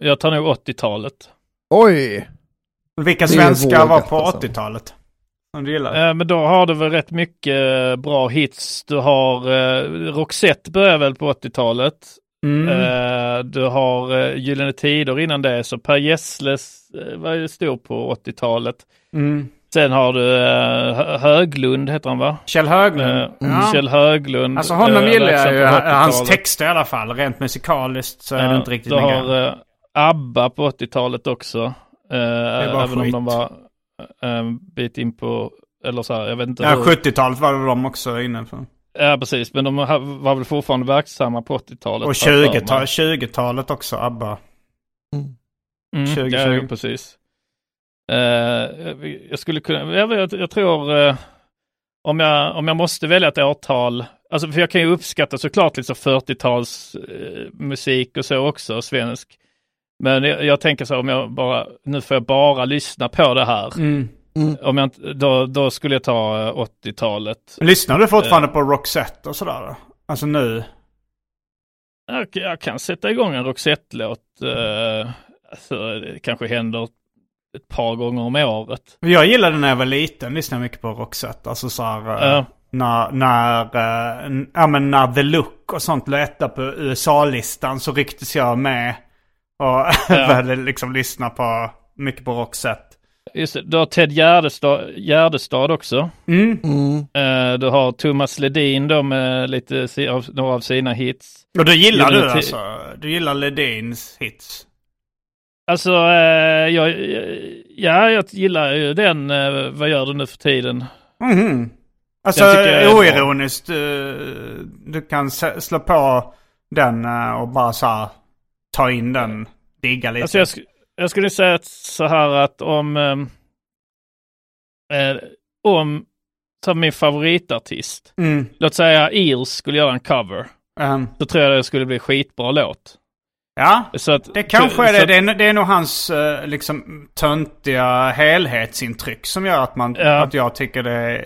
Jag tar nog 80-talet. Oj! Vilka svenskar var på 80-talet? Om du gillar. Men då har du väl rätt mycket bra hits. Du har Roxette började väl på 80-talet. Du har Gyllene Tider innan det. Så Per Gessles var ju stor på 80-talet. Mm. Sen har du Höglund heter han, va? Kjell Höglund. Kjell Höglund. Alltså honom gillar jag ju. Hans texter i alla fall. Rent musikaliskt så är det inte riktigt. Du har Abba på 80-talet också. Även om de var bit in på, eller så här, jag vet inte. Ja, 70-talet var de också inne på. Ja, precis. Men de var väl fortfarande verksamma på 80-talet. Och 20-talet också, Abba. 2020. Ja, precis. Jag skulle kunna, jag tror om jag måste välja ett årtal, alltså för jag kan ju uppskatta såklart liksom 40-tals musik och så också, svensk, men jag tänker så, om jag bara, nu får jag bara lyssna på det här om jag, då skulle jag ta 80-talet. Lyssnar du fortfarande på Roxette och sådär? Alltså nu jag kan sätta igång en Roxette-låt alltså, det kanske händer ett par gånger om året. Jag gillade när jag var liten, lyssnade mycket på Roxette. Alltså såhär, när The Look och sånt lät på USA-listan så rycktes jag med och började liksom lyssna på mycket på Roxette. Just det, du har Ted Gärdestad också. Du har Thomas Ledin då med lite några av sina hits. Och då gillar du alltså? Du gillar Ledins hits? Alltså, jag gillar ju den. Vad gör du nu för tiden? Alltså, oironiskt. Du kan slå på den och bara så här, ta in den, digga lite. Alltså, jag skulle säga så här att om som min favoritartist, låt säga Eels skulle göra en cover, då tror jag det skulle bli skitbra låt. Ja, så att, det kanske är det. Det är nog hans liksom töntiga helhetsintryck som gör att, att jag tycker det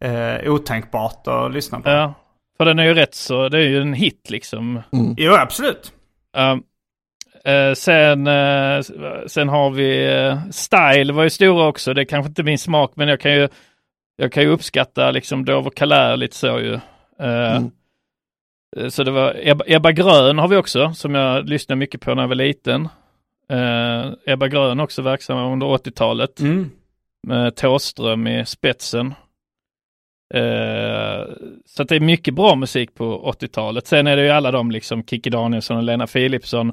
är otänkbart att lyssna på. Ja, för den är ju rätt så, det är ju en hit liksom. Jo, absolut. Sen har vi Style var ju stora också, det är kanske inte min smak, men jag kan ju uppskatta liksom Dover Calais lite så ju. Så det var Ebba Grön har vi också, som jag lyssnade mycket på när jag var liten. Ebba Grön också verksam under 80-talet. Med Tåström i spetsen. Så det är mycket bra musik på 80-talet. Sen är det ju alla de liksom Kikki Danielsson och Lena Philipsson.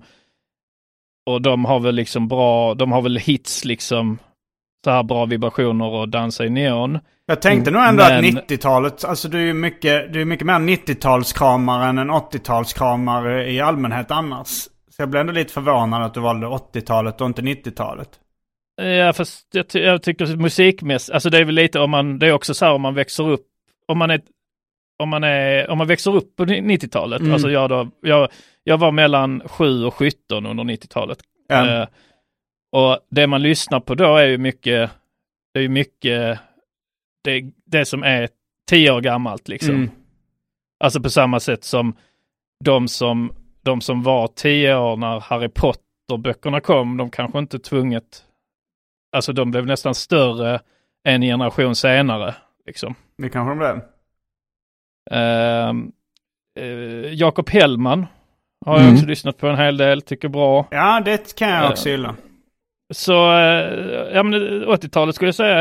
Och de har väl liksom bra, de har väl hits liksom, så här bra vibrationer och dansa i neon. Jag tänkte nog ändå att 90-talet, alltså du är mycket mer 90-talskramare än en 80-talskramare i allmänhet annars. Så jag blev ändå lite förvånad att du valde 80-talet och inte 90-talet. Ja, fast jag tycker musikmässigt, alltså det är väl lite om man, det är också så här, om man växer upp, om man växer upp på 90-talet, alltså jag var mellan 7 och 17 under 90-talet. Och det man lyssnar på då är ju mycket, det är ju mycket det som är 10 år gammalt liksom. Alltså på samma sätt som de som var 10 år när Harry Potter Victor-böckerna kom, de kanske inte tvunget, alltså de blev nästan större en generation senare liksom. Det kanske de blev. Jakob Hellman har jag också lyssnat på en hel del, tycker bra. Ja, det kan jag också gilla. Så ja, men 80-talet skulle jag säga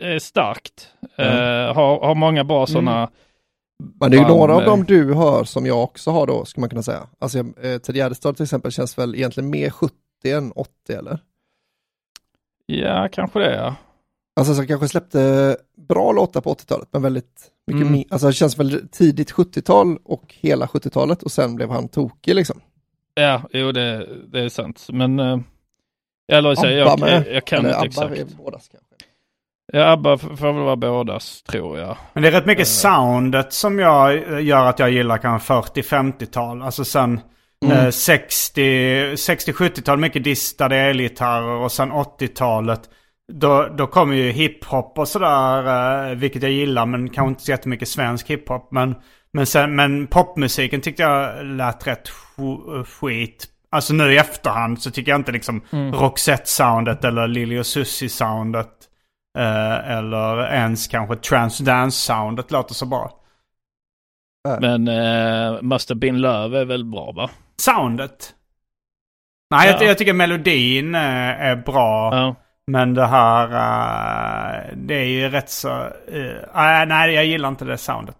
är starkt. Har många bra sådana. Men det är ju några av dem du hör som jag också har då, skulle man kunna säga. Alltså Ted Gärdestad till exempel känns väl egentligen mer 70 än 80, eller? Ja, kanske det, ja. Alltså så kanske släppte bra låtar på 80-talet, men väldigt mycket mer. Alltså det känns väl tidigt 70-tal och hela 70-talet, och sen blev han tokig liksom. Ja, jo det är sant. Men jag kan inte exakt. Abba är bådas kanske. Ja, Abba får väl vara bådas, tror jag. Men det är rätt mycket soundet som jag gör att jag gillar kan 40-50-tal. Alltså sen 60-70-tal, mycket distade elgitarrer, och sen 80-talet. Då kommer ju hiphop och sådär, vilket jag gillar, men kanske inte så jättemycket svensk hiphop. Men popmusiken tyckte jag lät rätt skit. Alltså nu i efterhand så tycker jag inte liksom Roxette-soundet eller Lili och Susie-soundet eller ens kanske Transdance-soundet låter så bra. Men Must Have Been Love är väl bra, va? Soundet? Nej, ja. jag tycker melodin är bra. Ja. Men det här, det är ju rätt så... nej, jag gillar inte det soundet.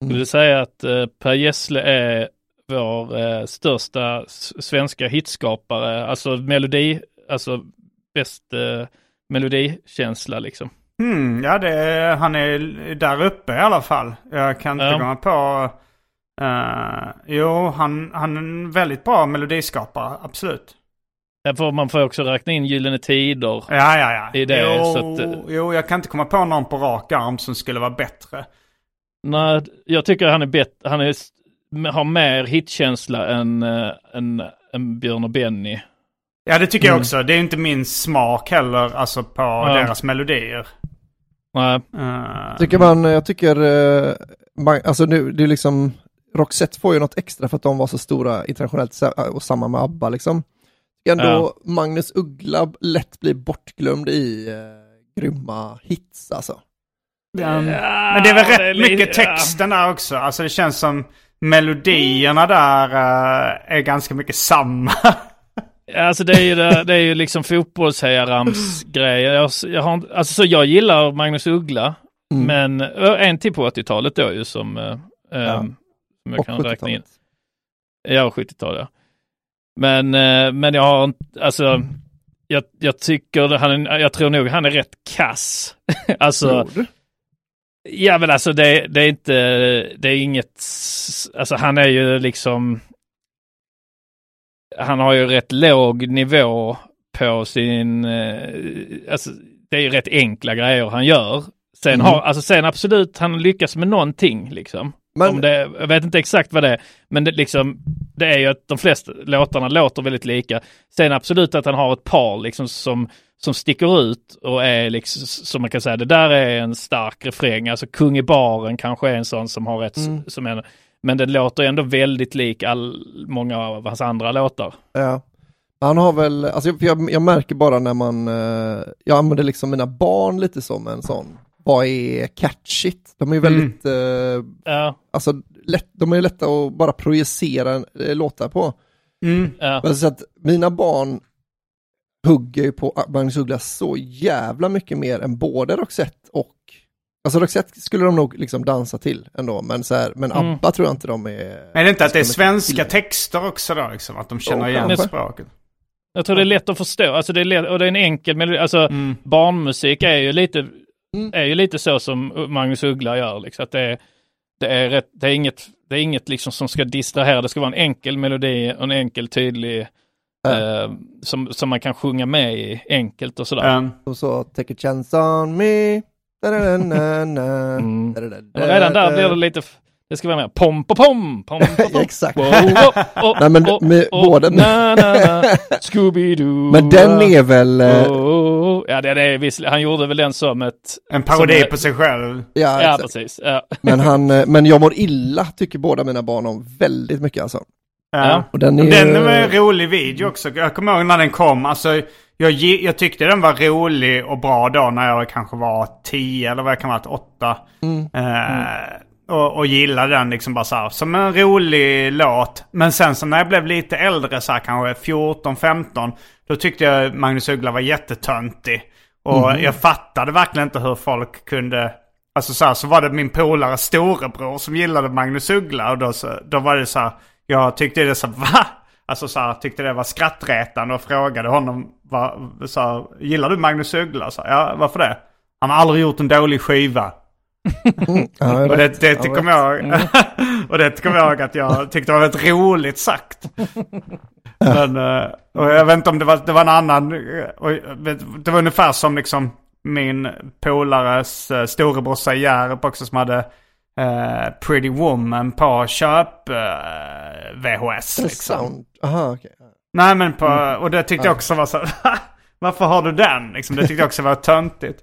Jag vill säga att Per Gessle är vår största svenska hitskapare. Alltså melodi, alltså bäst melodikänsla liksom. Ja, han är där uppe i alla fall. Jag kan inte komma på... han är en väldigt bra melodiskapare, absolut. Man får också räkna in Gyllene Tider i det. Jo, jag kan inte komma på någon på rak arm som skulle vara bättre. Nej, jag tycker han är bättre. Han har mer hitkänsla än Björn och Benny. Ja, det tycker jag också. Det är inte min smak heller, alltså på deras melodier. Nej. Alltså nu, det är liksom, Roxette får ju något extra för att de var så stora internationellt, och samma med ABBA liksom. Ändå Magnus Uggla lätt blir bortglömd i grymma hits alltså. Men det är väl rätt mycket texten där också. Alltså det känns som melodierna där är ganska mycket samma. Alltså det är ju liksom fotbollshejarams-grejer. Jag gillar Magnus Uggla, men en till på 80-talet då ju som jag kan räkna in. Ja, 70-talet. Ja. Men jag har alltså jag tycker jag tror nog han är rätt kass. Alltså ja, men alltså det är inget alltså han är ju liksom, han har ju rätt låg nivå på sin, alltså det är ju rätt enkla grejer han gör. Sen sen absolut han lyckas med någonting liksom. Men... jag vet inte exakt vad det är, men det är ju att de flesta låtarna låter väldigt lika. Sen absolut att han har ett par liksom som sticker ut och är liksom, som man kan säga, det där är en stark refräng. Alltså Kung i baren kanske är en sån som har rätt, som en, men det låter ändå väldigt lik många av hans andra låtar. Ja. Han har väl, alltså jag märker bara när jag använder liksom mina barn lite som en sån. Vad är catchigt? De är ju väldigt alltså de är lätta att bara projicera låtar på. Men så att mina barn hugger ju på Magnus Uggla så jävla mycket mer än både Roxette och, alltså Roxette skulle de nog liksom dansa till ändå, men Abba tror jag inte de är. Men det är inte att det är svenska texter också då liksom, att de känner igen språket. Jag tror det är lätt att förstå. Alltså det är lätt, och det är en enkel melodi. Alltså barnmusik är ju lite så som Magnus Uggla gör liksom, att det är inget liksom som ska distrahera. Det ska vara en enkel melodi, en enkel tydlig som man kan sjunga med i enkelt och sådär. Och så Take a chance on me. Redan där blir det lite, det ska vara mer pom pom pom pom. Exakt. Nej, men med båda. Scooby Doo. Men den är väl ja, det är visst, han gjorde väl den som en parodi på sig själv. Ja, precis. Ja. Men jag mår illa, tycker båda mina barn om väldigt mycket alltså. Ja. Och den var en rolig video också. Jag kommer ihåg när den kom. Alltså, jag tyckte den var rolig och bra då när jag kanske var 10 eller vad jag kan vara 8. Och gillade den liksom bara så här, som en rolig låt. Men sen så när jag blev lite äldre så här, kanske 14-15, då tyckte jag Magnus Uggla var jättetöntig. Och jag fattade verkligen inte hur folk kunde... Alltså så här, så var det min polare storebror som gillade Magnus Uggla. Och då var det så här, jag tyckte det så här, va? Alltså så här, tyckte det var skrattretande och frågade honom, så här, gillar du Magnus Uggla? Så här, ja, varför det? Han har aldrig gjort en dålig skiva. Och det kommer jag att jag tyckte var väldigt roligt sagt. Men, och jag vet inte om det var en annan, och det var ungefär som liksom min polares storebrorsa Järp också, som hade Pretty Woman på köp VHS liksom. Aha, okay. Nej, men på, och det tyckte jag också var så varför har du den? Liksom, det tyckte jag också var töntigt.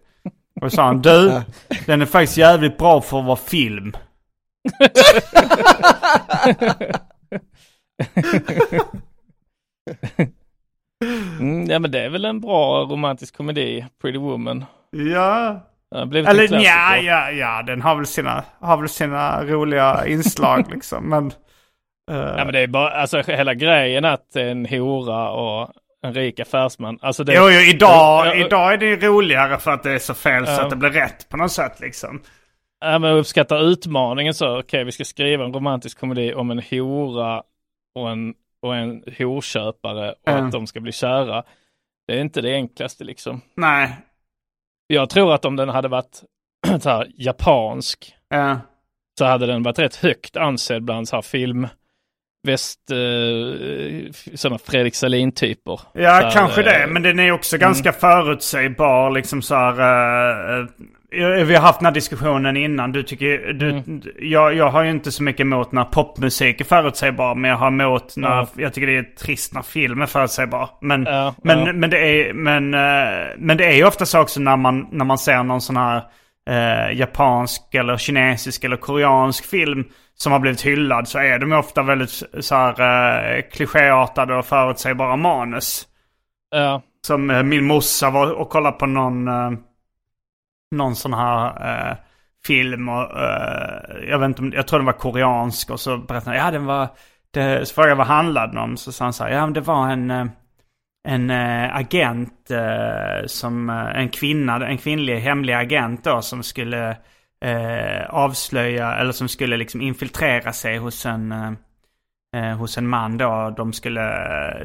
Och sa han, du, den är faktiskt jävligt bra för att vara film. Ja, men det är väl en bra romantisk komedi, Pretty Woman. Ja. Eller ja, den har väl sina roliga inslag liksom, men ja, men det är bara alltså hela grejen att en hora och en rik affärsman. Alltså det... Jo, idag är det roligare för att det är så fel så att det blir rätt på något sätt liksom. Ja, men jag uppskattar utmaningen så. Okej, vi ska skriva en romantisk komedi om en hora och en horköpare och att de ska bli kära. Det är inte det enklaste liksom. Nej. Jag tror att om den hade varit så här, japansk så hade den varit rätt högt ansedd bland så här film... sådana Fredrik Salin-typer. Ja, så kanske här, det. Men den är också ganska förutsägbar. Liksom så här, vi har haft den här diskussionen innan. Du tycker, jag har ju inte så mycket emot när popmusik är förutsägbar, men jag har emot när jag tycker det är trist när film är förutsägbar. Men det är ju ofta så också när man ser någon sån här japansk eller kinesisk eller koreansk film som har blivit hyllad, så är de ofta väldigt så här klichéartade och förutsägbara manus. Ja. Som min morsa var och kollade på någon sån här film och jag vet inte om, jag tror den var koreansk, och så berättade jag, så frågade jag vad handlade den om, så sa han så här, ja men det var en agent som en kvinnlig hemlig agent då, som skulle avslöja, eller som skulle liksom infiltrera sig hos en man då. De skulle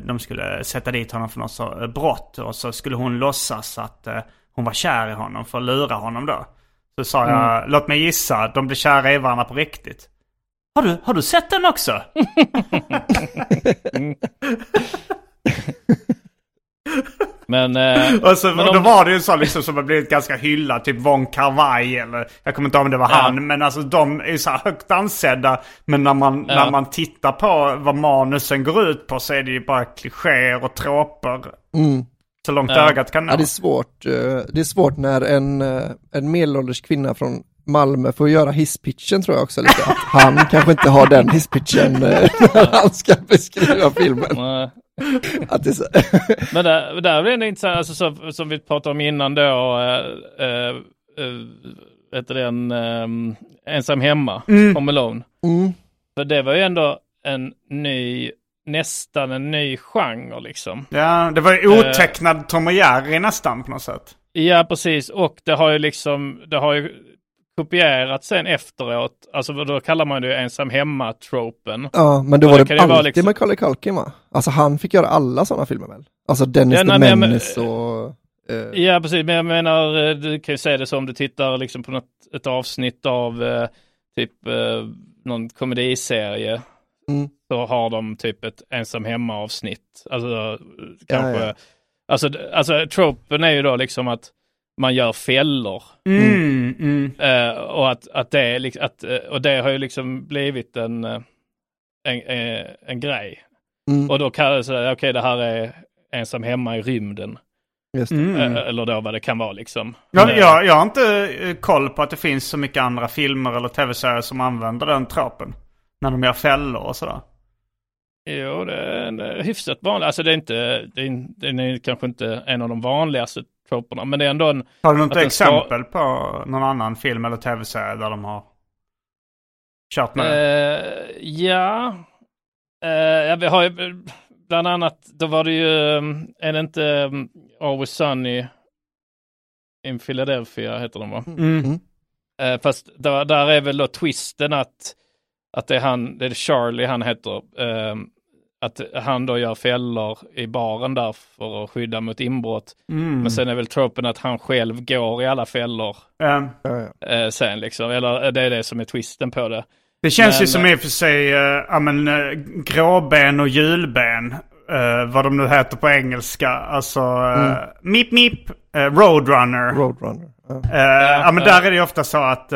sätta dit honom för något så brott, och så skulle hon låtsas att hon var kär i honom för att lura honom då. Så sa jag, låt mig gissa, de blir kära i varandra på riktigt. Har du sett den också? Men, och då var det ju så liksom, som har blivit ganska hyllad, typ Von Carvaj, eller jag kommer inte ihåg om det var han, men alltså de är ju så här högt ansedda, men när man tittar på vad manusen går ut på, så är det ju bara klichéer och tråper så långt ögat kan nå. Ja, det är svårt när en medelålders kvinna från Malmö får göra hisspitchen, tror jag också lite. Att han kanske inte har den hisspitchen när han ska beskriva filmen. Att det så. Men där blir det intressant, alltså, som vi pratade om innan då, heter det Ensam hemma, Home Alone. För det var ju ändå en ny, nästan en ny genre liksom. Ja, det var ju otecknad Tom och Jerry nästan på något sätt. Ja, precis, och det har ju kopierat sen efteråt, alltså då kallar man det ensam hemma-tropen. Ja, men då var det alltid liksom... Macaulay Culkin, va? Alltså han fick göra alla sådana filmer väl? Alltså Dennis the Menace och... Ja, precis, men jag menar, du kan ju säga det som du tittar liksom på ett avsnitt av typ någon komediserie, så har de typ ett ensam hemma-avsnitt. Alltså kanske... Ja. Alltså tropen är ju då liksom att man gör fällor. Och att det är liksom, och det har ju liksom blivit en grej. Och då kan det säga, okej, det här är ensam hemma i rymden. Just det. Eller då vad det kan vara liksom. Ja, jag har inte koll på att det finns så mycket andra filmer eller tv-serier som använder den trapen när de gör fällor och sådär. Jo, det är en hyfsat vanlig. Alltså det är inte, den är kanske inte en av de vanligaste troperna, men det är ändå en... Har du något exempel på någon annan film eller tv-serie där de har kört med det? Ja. Vi har ju bland annat, då var det ju, är det inte Always Sunny in Philadelphia heter de, va? Mm. Fast där är väl då twisten att det är han, det är Charlie han heter, att han då gör fällor i baren där för att skydda mot inbrott. Mm. Men sen är väl tropen att han själv går i alla fällor. Sen liksom, eller det är det som är twisten på det. Det känns ju som i och för sig gråben och julben, vad de nu heter på engelska. Alltså Mip Mip, Roadrunner. Där är det ju ofta så att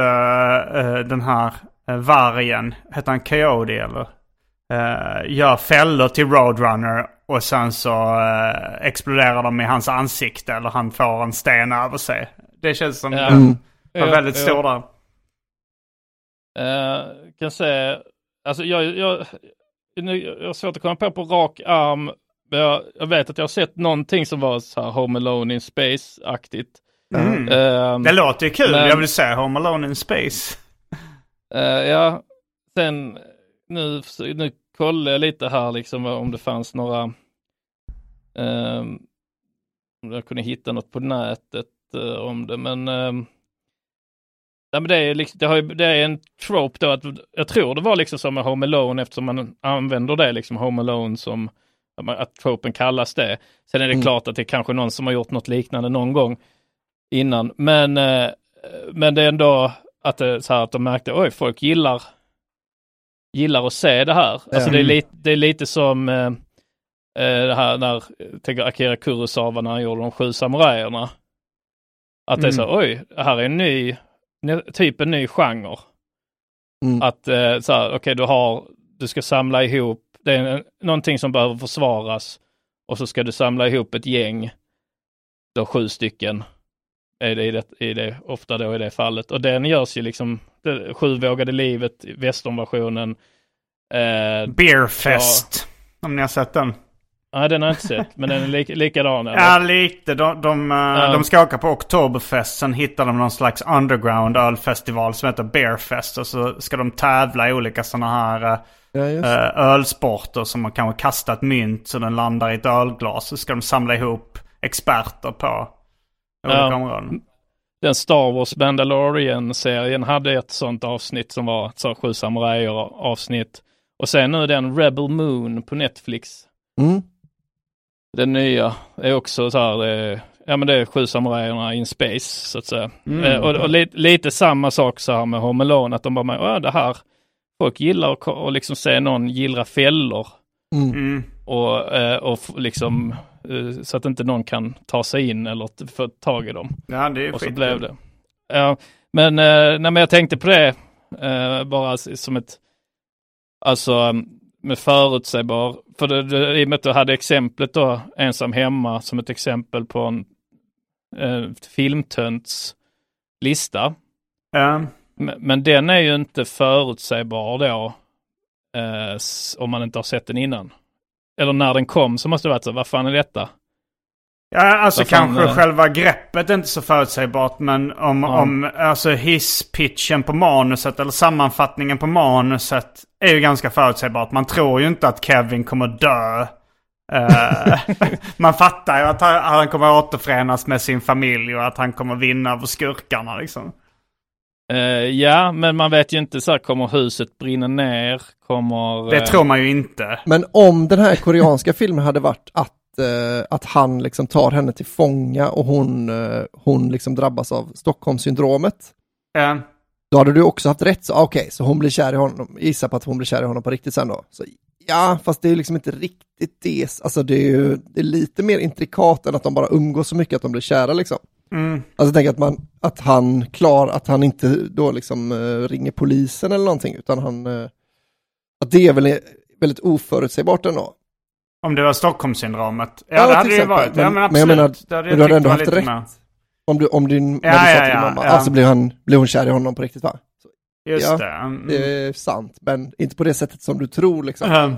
den här vargen, heter han Coyote eller? Gör fällor till Roadrunner och sen så exploderar de i hans ansikte eller han får en sten över sig. Det känns som väldigt stor där. Kan säga, alltså jag har svårt att komma på rak arm, men jag vet att jag har sett någonting som var så här Home Alone in Space-aktigt. Mm. Det låter ju kul, men jag vill säga Home Alone in Space. Sen nu kollar jag lite här liksom om det fanns några, om jag kunde hitta något på nätet om det, men men det är liksom, det är en trope då, att jag tror det var liksom som med Home Alone, eftersom man använder det liksom Home Alone som att tropen kallas det. Sen är det klart att det är kanske någon som har gjort något liknande någon gång innan, men det är ändå att det, så här, att de märkte, oj, folk gillar att se det här. Alltså det är lite som det här när tänker Akira Kurosawa när han gjorde de 7 samurajerna. Att det är så, oj, här är en ny typ, en ny genre. Att så här, okej, du ska samla ihop, det är någonting som behöver försvaras, och så ska du samla ihop ett gäng, då 7 stycken är det i det ofta då i det fallet, och den görs ju liksom det, 7 vågade livet, västernversionen, Beerfest, om ni har sett den. Nej, den har jag inte sett, men den är likadan. Eller? Ja, lite. De ska åka på Oktoberfest, sen hittar de någon slags underground ölfestival som heter Beerfest, och så ska de tävla i olika sådana här ölsporter som man kanske kastat mynt så den landar i ett ölglas, så ska de samla ihop experter på olika områden. Den Star Wars Mandalorian-serien hade ett sånt avsnitt som var så 7 samurajer-avsnitt, och sen nu den Rebel Moon på Netflix. Mm. Den nya är också så här, men det är 7 samurajerna in space så att säga. Och lite samma sak så här med Home Alone, att de bara, det här folk gillar och liksom se någon gillra fällor. Och liksom så att inte någon kan ta sig in eller få tag i dem. Ja, det är och så fint. Blev det. Men jag tänkte på det bara som ett, alltså med förutsägbar, för det, i och med att du hade exemplet då Ensam hemma som ett exempel på en filmtönts lista. Men den är ju inte förutsägbar då, om man inte har sett den innan. Eller när den kom så måste det vara så, vad fan är detta? Ja, alltså kanske själva greppet är inte så förutsägbart, men om alltså hisspitchen på manuset eller sammanfattningen på manuset är ju ganska förutsägbart. Man tror ju inte att Kevin kommer dö. Man fattar ju att han kommer återförenas med sin familj och att han kommer vinna över skurkarna liksom. Men man vet ju inte, så här, kommer huset brinna ner? Det tror man ju inte. Men om den här koreanska filmen hade varit att han liksom tar henne till fånga och hon liksom drabbas av Stockholmssyndromet. Då hade du också haft rätt. Så okej, så hon blir kär i honom. Gissa på att hon blir kär i honom på riktigt sen då. Så, ja, fast det är liksom inte riktigt det. Alltså det är lite mer intrikat än att de bara umgås så mycket att de blir kära liksom. Alltså jag tänker att han inte då liksom ringer polisen eller någonting, utan att det är väl väldigt oförutsägbart ändå. Om det var Stockholmssyndromet. Ja, det hade det ju varit. Men absolut. Men jag menar, du hade ändå haft rätt. Med. Om din mamma. Alltså blev hon kär i honom på riktigt, va? Så, just det. Det är sant, men inte på det sättet som du tror liksom.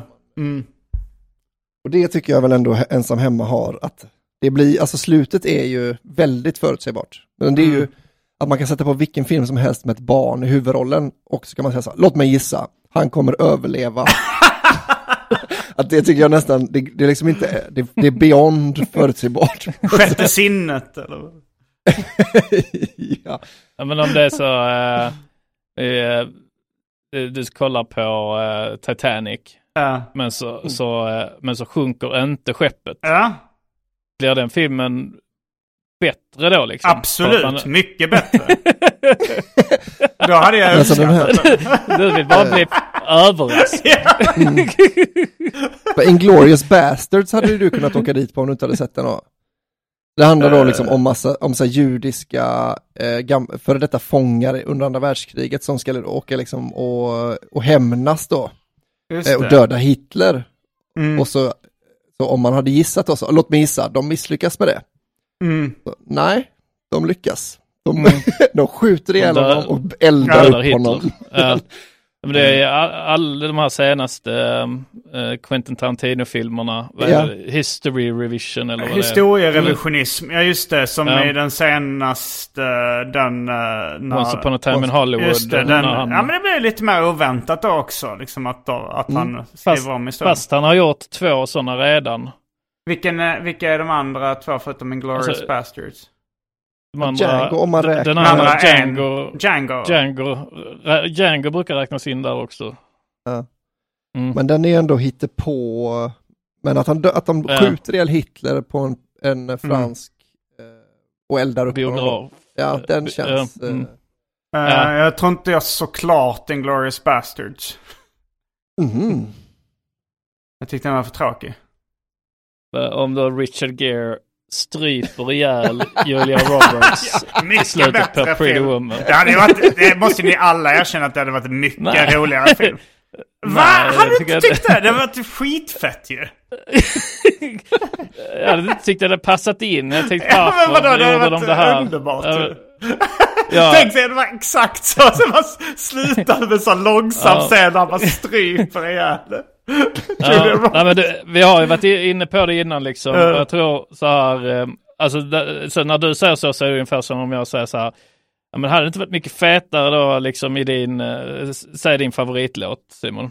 Och det tycker jag väl ändå Ensam hemma har, att det blir, alltså slutet är ju väldigt förutsägbart. Men det är ju att man kan sätta på vilken film som helst med ett barn i huvudrollen och så kan man säga så här, låt mig gissa, han kommer överleva. Att det tycker jag nästan, det är liksom inte, det är beyond förutsägbart. Sjätte sinnet eller? Ja. Ja, men om det är så du kollar på Titanic. Men så sjunker inte skeppet. Blir den filmen bättre då liksom? Absolut, mycket bättre. Då hade jag uppskattat det. Du vill bara bli överraskad. Inglourious Bastards hade du kunnat åka dit på om du inte hade sett den. Det handlar då liksom om massa om så här judiska före detta fångar under andra världskriget som ska åka liksom och hämnas då. Och döda Hitler. Och så om man hade gissat oss, låt mig gissa, de misslyckas med det. Så, nej, de lyckas. De skjuter ihjäl honom och eldar upp Hitler. Honom. Men det är alla de här senaste Quentin Tarantino-filmerna, History Revision eller vad historierevisionism, ja just det, som är den senaste den Once upon a time in Hollywood. Just det, men det blir lite mer oväntat också liksom att han skriver om historien. Fast han har gjort två sådana redan. Vilka är de andra två förutom Inglourious Bastards? Django, om man räknar. Den andra Django brukar räknas in där också. Ja. Men den är ändå hittepå. Men att de skjuter ihjäl Hitler på en fransk och eldar upp honom. Ja, den känns... Jag tror inte jag såklart Inglourious Bastards. Jag tyckte den var för tråkig. Om då Richard Gere stryper ihjäl Julia Roberts i slutet på Pretty Woman. Det måste ni alla erkänna att det hade varit en mycket roligare film. Va? Hade du inte tyckt det? Det hade varit skitfett ju. Jag hade inte tyckt att det hade passat in. Jag tänkte, men vadå, det hade varit underbart. Tänk sig att det var exakt så som man slutade med så långsam scen där man stryper ihjäl. Nej, men vi har ju varit inne på det innan liksom. Jag tror så här, alltså, så när du säger så är det ungefär som om jag säger så här, ja, men hade det inte varit mycket fetare då liksom i din säg din favoritlåt, Simon?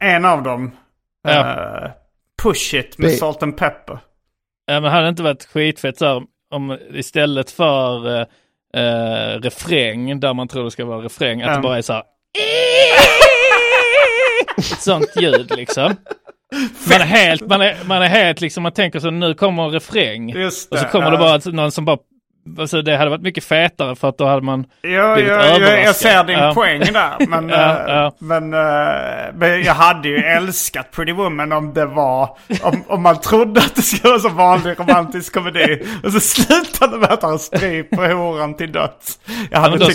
En av dem Push It med Salt and Pepper. Ja, men hade det inte varit skitfett så här, om istället för refräng där man tror det ska vara refräng att det bara är så här sånt ljud liksom. Man är helt liksom, man tänker så nu kommer en refräng och så kommer det bara någon som bara, alltså det hade varit mycket fetare för att då hade man blivit överraskad. Jag ser din poäng där, men men jag hade ju älskat Pretty Woman om det var om man trodde att det skulle vara så vanlig romantisk komedi och så slutade med att han stryper horan till döds. Jag hade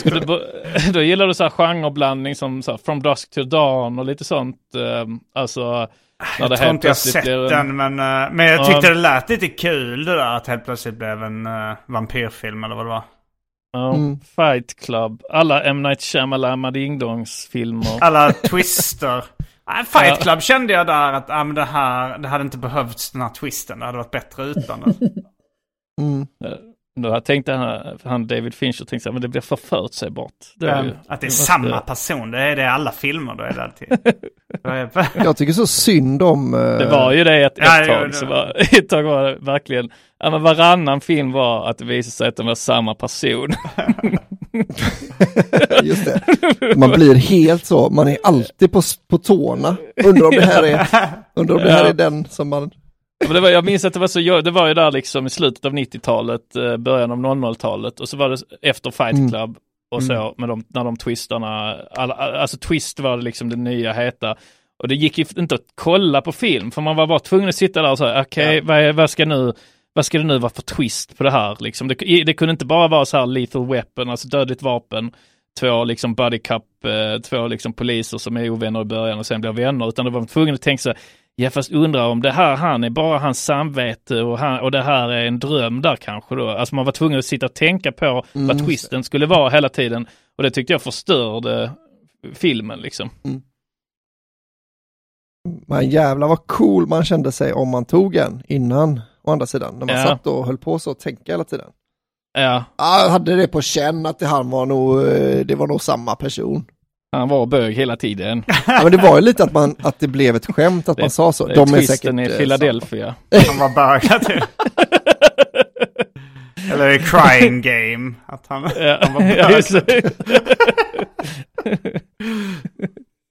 då gillar du så här genreblandning som så här, From Dusk to Dawn och lite sånt, alltså. Jag tror inte jag sett den, men jag tyckte det lät lite kul det där, att helt plötsligt blev en vampyrfilm eller vad det var. Fight Club. Alla M. Night Shyamalan Ding-dongs-filmer. Alla twister. Fight Club kände jag där att men det hade inte behövts den här twisten. Det hade varit bättre utan den. Då tänkte han David Fincher tänkte men det blir för förutsägbart. Att det är samma person, det är det alla filmer då är det alltid. Jag tycker så synd om... Det var ju det att ett tag var det verkligen... Ja, men varannan film var att det visade sig att de var samma person. Just det. Man blir helt så, man är alltid på tårna. Undrar om det här är den som man... Men jag minns att det var ju där liksom i slutet av 90-talet, början av 00-talet och så var det efter Fight Club och så med när de twistarna, alltså twist var det liksom det nya heta och det gick ju inte att kolla på film för man var bara tvungen att sitta där och säga vad ska det nu vara för twist på det här liksom, det kunde inte bara vara så här lethal weapon, alltså dödligt vapen, två liksom buddy cup, två liksom poliser som är ovänner i början och sen blir vänner, utan det var tvungen att tänka så här, jag fast undrar om det här, han är bara hans samvete och det här är en dröm där kanske då. Alltså man var tvungen att sitta och tänka på vad twisten skulle vara hela tiden. Och det tyckte jag förstörde filmen liksom. man jävla vad cool man kände sig om man tog en innan, å andra sidan. När man satt och höll på så och tänkte hela tiden. Ja. Jag hade det på känn att det var nog samma person. Han var bög hela tiden. Ja, men det var ju lite att det blev ett skämt att man sa så. De är säkert i Philadelphia. Han var bög till. Eller i Crying Game att han var bög.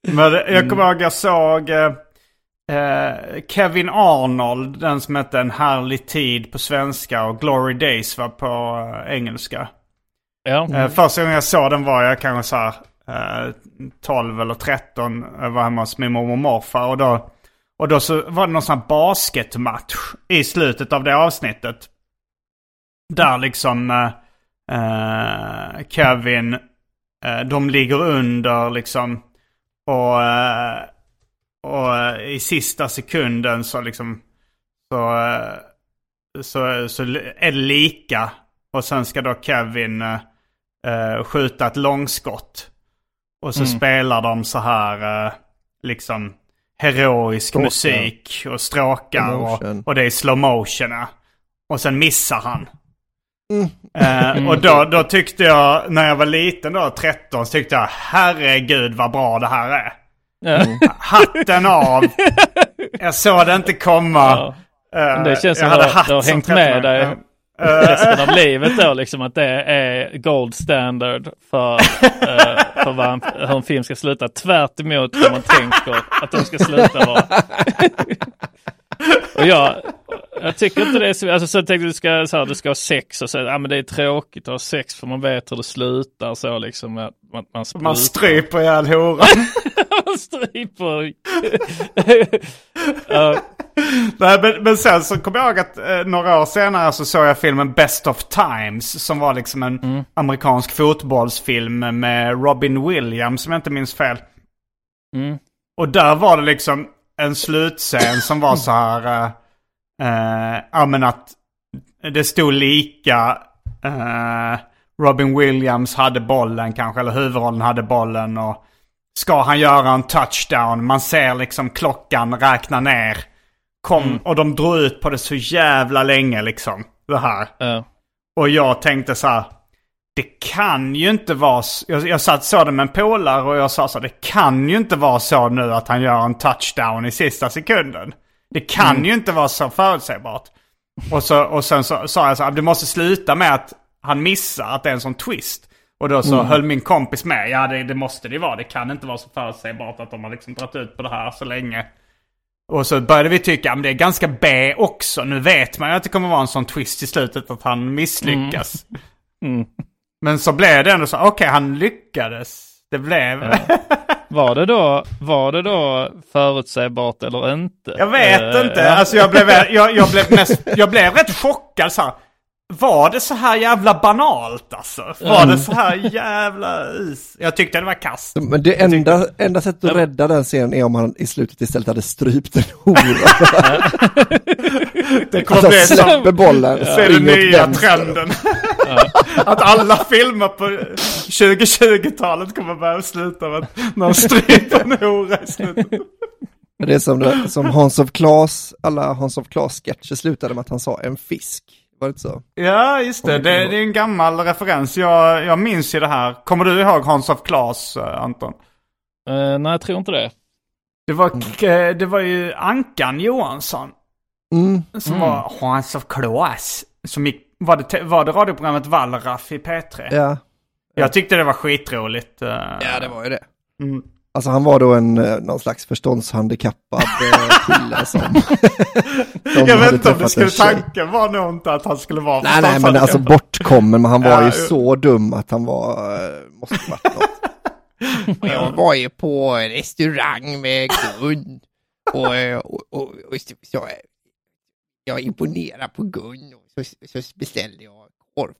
Men jag kommer ihåg jag såg Kevin Arnold, den som hette En härlig tid på svenska och Glory Days var på engelska. Ja. Första gången jag såg den var jag kanske så här 12 eller 13, var hemma hos min mormor och morfar och då så var det någon sån här basketmatch i slutet av det avsnittet där liksom Kevin de ligger under liksom och i sista sekunden så liksom så är det lika och sen ska då Kevin skjuta ett långskott. Och så spelar de så här liksom heroisk stråkar. Musik och stråkar och det är slow motion. Och sen missar han. Och då tyckte jag, när jag var liten då, 13, så tyckte jag, herregud vad bra det här är. Hatten av. Jag såg det inte komma. Ja. Det känns som att du har hängt med dig resten av livet då, liksom, att det är gold standard för hur en film ska sluta, tvärt emot vad man tänker att de ska sluta vara. Och jag tycker inte det är så, alltså, så jag tänkte du ska ha sex och så, ja, men det är tråkigt att ha sex för man vet hur det slutar så liksom, att man stryper ihjäl horan. Man stryper. Nej, men sen så kom jag ihåg att några år senare så såg jag filmen Best of Times som var liksom en amerikansk fotbollsfilm med Robin Williams som jag inte minns fel. Och där var det liksom en slutscen som var så här men att det stod lika, Robin Williams hade bollen kanske, eller huvudrollen hade bollen och ska han göra en touchdown, man ser liksom klockan räkna ner. Och de drog ut på det så jävla länge liksom, det här. Och jag tänkte så här, det kan ju inte vara... Jag satt så där med en polare och jag sa så här, det kan ju inte vara så nu att han gör en touchdown i sista sekunden. Det kan ju inte vara så förutsägbart. Och sen så sa jag så här, du måste sluta med att han missar, att det är en sån twist. Och då så höll min kompis med, ja det måste det vara, det kan inte vara så förutsägbart att de har liksom dratt ut på det här så länge. Och så började vi tycka att det är ganska B också. Nu vet man ju att det kommer vara en sån twist i slutet att han misslyckas. Men så blev det ändå så, okej, han lyckades. Det blev... Ja. Var det då förutsägbart eller inte? Jag vet inte. Alltså jag blev rätt chockad så här. Var det så här jävla banalt alltså? Var det så här jävla is? Jag tyckte det var kast. Men det enda sättet att rädda den scenen är om han i slutet istället hade strypt en hora. Det kommer att alltså, släpper bollen. Ja. Det är den nya trenden. Att alla filmer på 2020-talet kommer börja sluta med att man stryper en hora i slutet. Det är som alla Hans of Claes-sketcher slutade med att han sa en fisk. Ja, just det. Det är en gammal referens. Jag minns ju det här. Kommer du ihåg Hans of Claes, Anton? Nej, jag tror inte det. Det var ju Ankan Johansson som var Hans of Claes. Var det radioprogrammet Wallraff i P3? Ja. Jag tyckte det var skitroligt. Ja, det var ju det. Alltså han var då någon slags förståndshandikappad kille som... Jag vet inte om det skulle tanken var nog inte att han skulle vara förståndshandikappad. Nej, men alltså bortkommen. Men han var ju så dum att han var... måste ha varit något. Och jag var ju på restaurang med Gun. Och jag imponerade på Gun. Och så beställde jag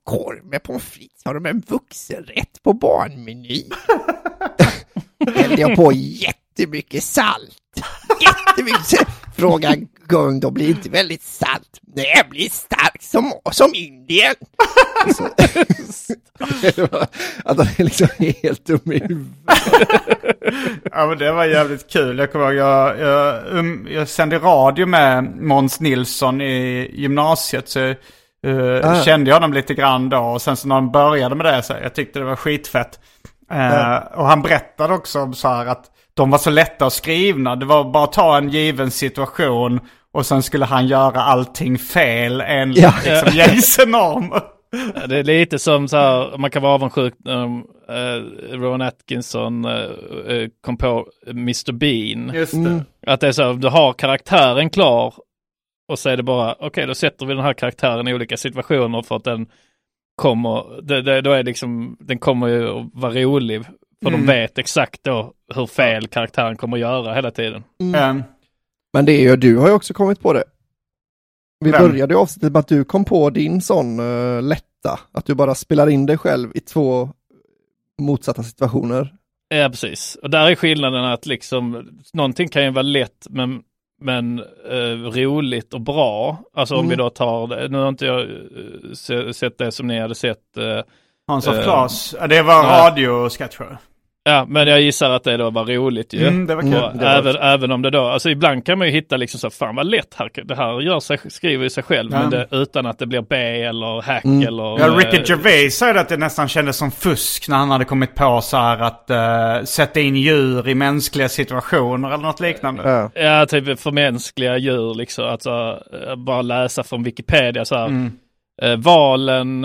korv med pommes frites. Har de en vuxenrätt på barnmeny? Hällde jag på jättemycket salt. Jättemycket. Fråga Gung, då blir inte väldigt salt. Nej, jag blir stark som Indien. Så, att han är liksom helt dum i huvudet. Ja, men det var jävligt kul. Jag kommer ihåg, jag sände radio med Måns Nilsson i gymnasiet, så kände jag dem lite grann då. Och sen så när de började med det så jag tyckte det var skitfett. Och han berättade också om så här att de var så lätta att skrivna. Det var bara att ta en given situation och sen skulle han göra allting fel enligt liksom, gängsenormer. Det är lite som så här, man kan vara avundsjuk Ron Atkinson kom på Mr. Bean. Just det. Att det är så här, du har karaktären klar och så är det bara okej, då sätter vi den här karaktären i olika situationer för att den kommer då är liksom, den kommer ju att vara rolig för de vet exakt då hur fel karaktären kommer att göra hela tiden. Men det är ju, du har ju också kommit på det. Vi började avsnittet med att du kom på din sån lätta. Att du bara spelar in dig själv i två motsatta situationer. Ja, precis. Och där är skillnaden att liksom, någonting kan ju vara lätt men roligt och bra. Alltså om vi då tar det. Nu har inte jag sett det som ni hade sett. Hans of Class. Det var radiosketcher. Ja, men jag gissar att det då var roligt ju. Det var kul. Även om det då, alltså ibland kan man ju hitta liksom så, fan vad lätt här, det här skriver ju sig själv, men det, utan att det blir B eller hack eller... Ja, Ricky Gervais sa att det nästan kändes som fusk när han hade kommit på så här att sätta in djur i mänskliga situationer eller något liknande. Ja, typ för mänskliga djur liksom, alltså bara läsa från Wikipedia så här... Valen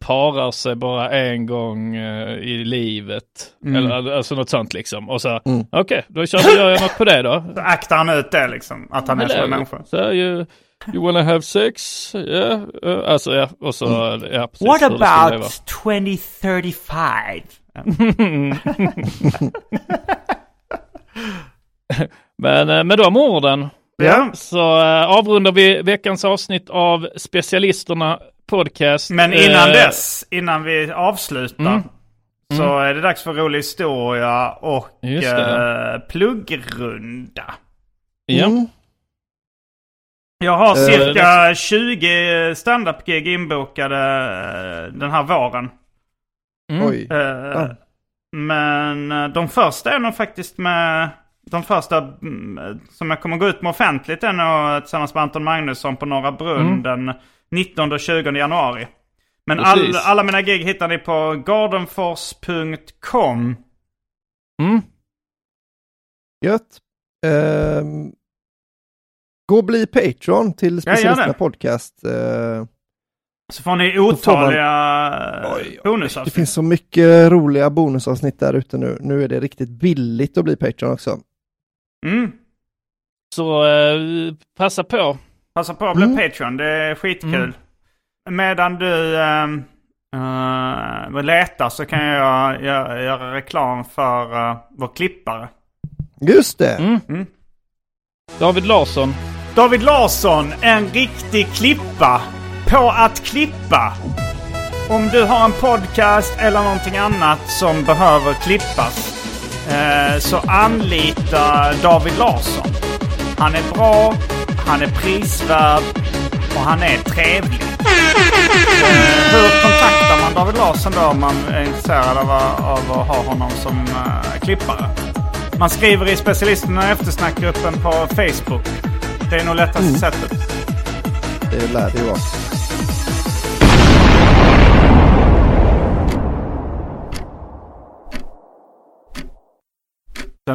parar sig bara en gång i livet eller alltså något sånt liksom, och så okej, då gör jag något på det då. Så aktar han ut det liksom, att han är en människa. Så you wanna have sex? Yeah. Alltså ja, och så ja, precis. What about 2035? Men med de orden så avrundar vi veckans avsnitt av Specialisterna podcast. Men innan dess, innan vi avslutar så är det dags för rolig historia och pluggrunda. Jag har cirka 20 stand-up-gig inbokade den här våren. Men de första är nog faktiskt med... De första som jag kommer gå ut med offentligt är nog tillsammans med Anton Magnusson på Norra Brunn den 19 och 20 januari. Men alla mina gig hittar ni på gardenfors.com. Gött. Gå och bli Patreon till Specialisterna podcast. Så får ni otaliga bonusavsnitt. Det finns så mycket roliga bonusavsnitt där ute nu. Nu är det riktigt billigt att bli Patreon också. Så passa på. Passa på att bli Patreon, det är skitkul. Medan du letar så kan jag göra reklam för vår klippare. Just det. David Larsson, en riktig klippa på att klippa. Om du har en podcast eller någonting annat som behöver klippas, så anlita David Larsson. Han är bra, han är prisvärd och han är trevlig. Hur kontaktar man David Larsson då om man är intresserad av att ha honom som klippare? Man skriver i Specialisterna eftersnackgruppen på Facebook. Det är nog lättaste sättet. Det lär det vara.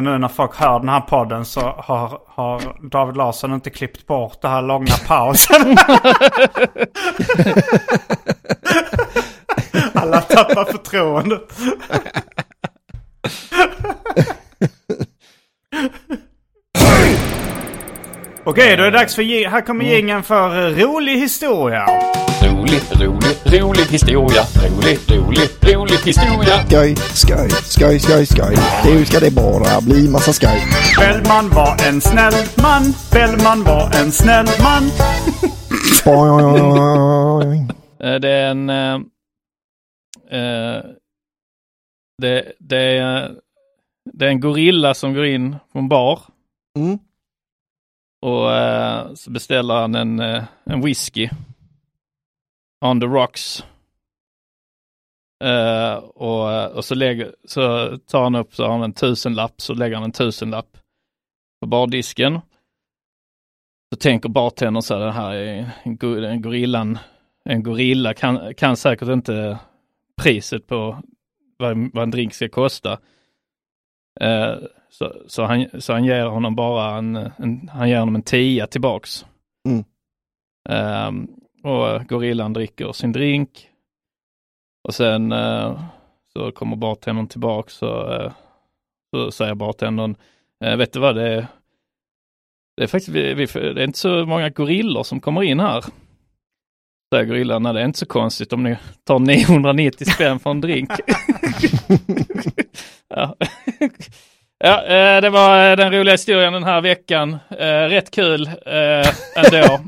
Nu när folk hör den här podden så har David Larsson inte klippt bort den här långa pausen. Alla tappar förtroende. Okej, då är det dags för... Här kommer gingen för rolig historia. Rolig historia. Rolig historia. Skoj. Nu ska det bara bli massa skoj. Bellman var en snäll man. Det är en... det är en gorilla som går in på en bar. Och så beställer han en whisky on the rocks. Och så, så tar han upp, så har han en 1000-lapp, så lägger han en 1000-lapp på bardisken. Så tänker bartendern så här, den här är en gorilla kan säkert inte priset på vad en drink ska kosta. Så han ger honom bara han ger honom en 10 tillbaks. Mm. Och gorillan dricker sin drink. Och sen så kommer bartendern tillbaks, så säger bartendern, vet du vad, det är faktiskt det är inte så många gorillor som kommer in här. Säger gorillan, det är inte så konstigt om ni tar 990 spänn för en drink. Ja. Ja, det var den roliga historien den här veckan. Rätt kul ändå.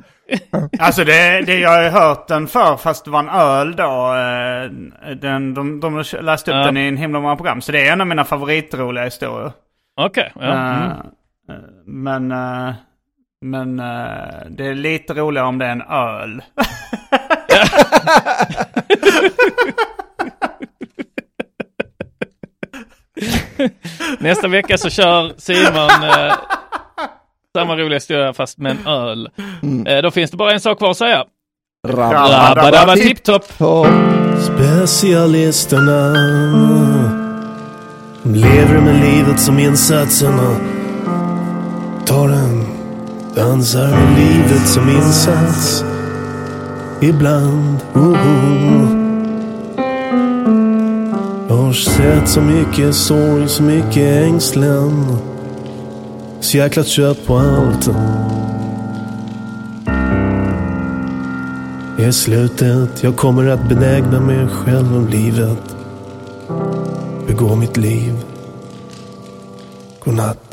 Alltså det jag har hört den för, fast det var en öl då. De läste upp den i en himla många program. Så det är en av mina favoritroliga historier. Okej. Okay, ja. Men det är lite roligare om det är en öl. Nästa vecka så kör Simon samma roliga historia fast med en öl. Då finns det bara en sak kvar att säga. Rabba tipptopp. Specialisterna. De lever med livet som insatserna. Tar en dansar med livet som insats. Ibland jag har sett så mycket sorg, så mycket ängslan, så jäkla kött på allt. I slutet jag kommer att benägna mig själv om livet. Hur går mitt liv? Godnatt.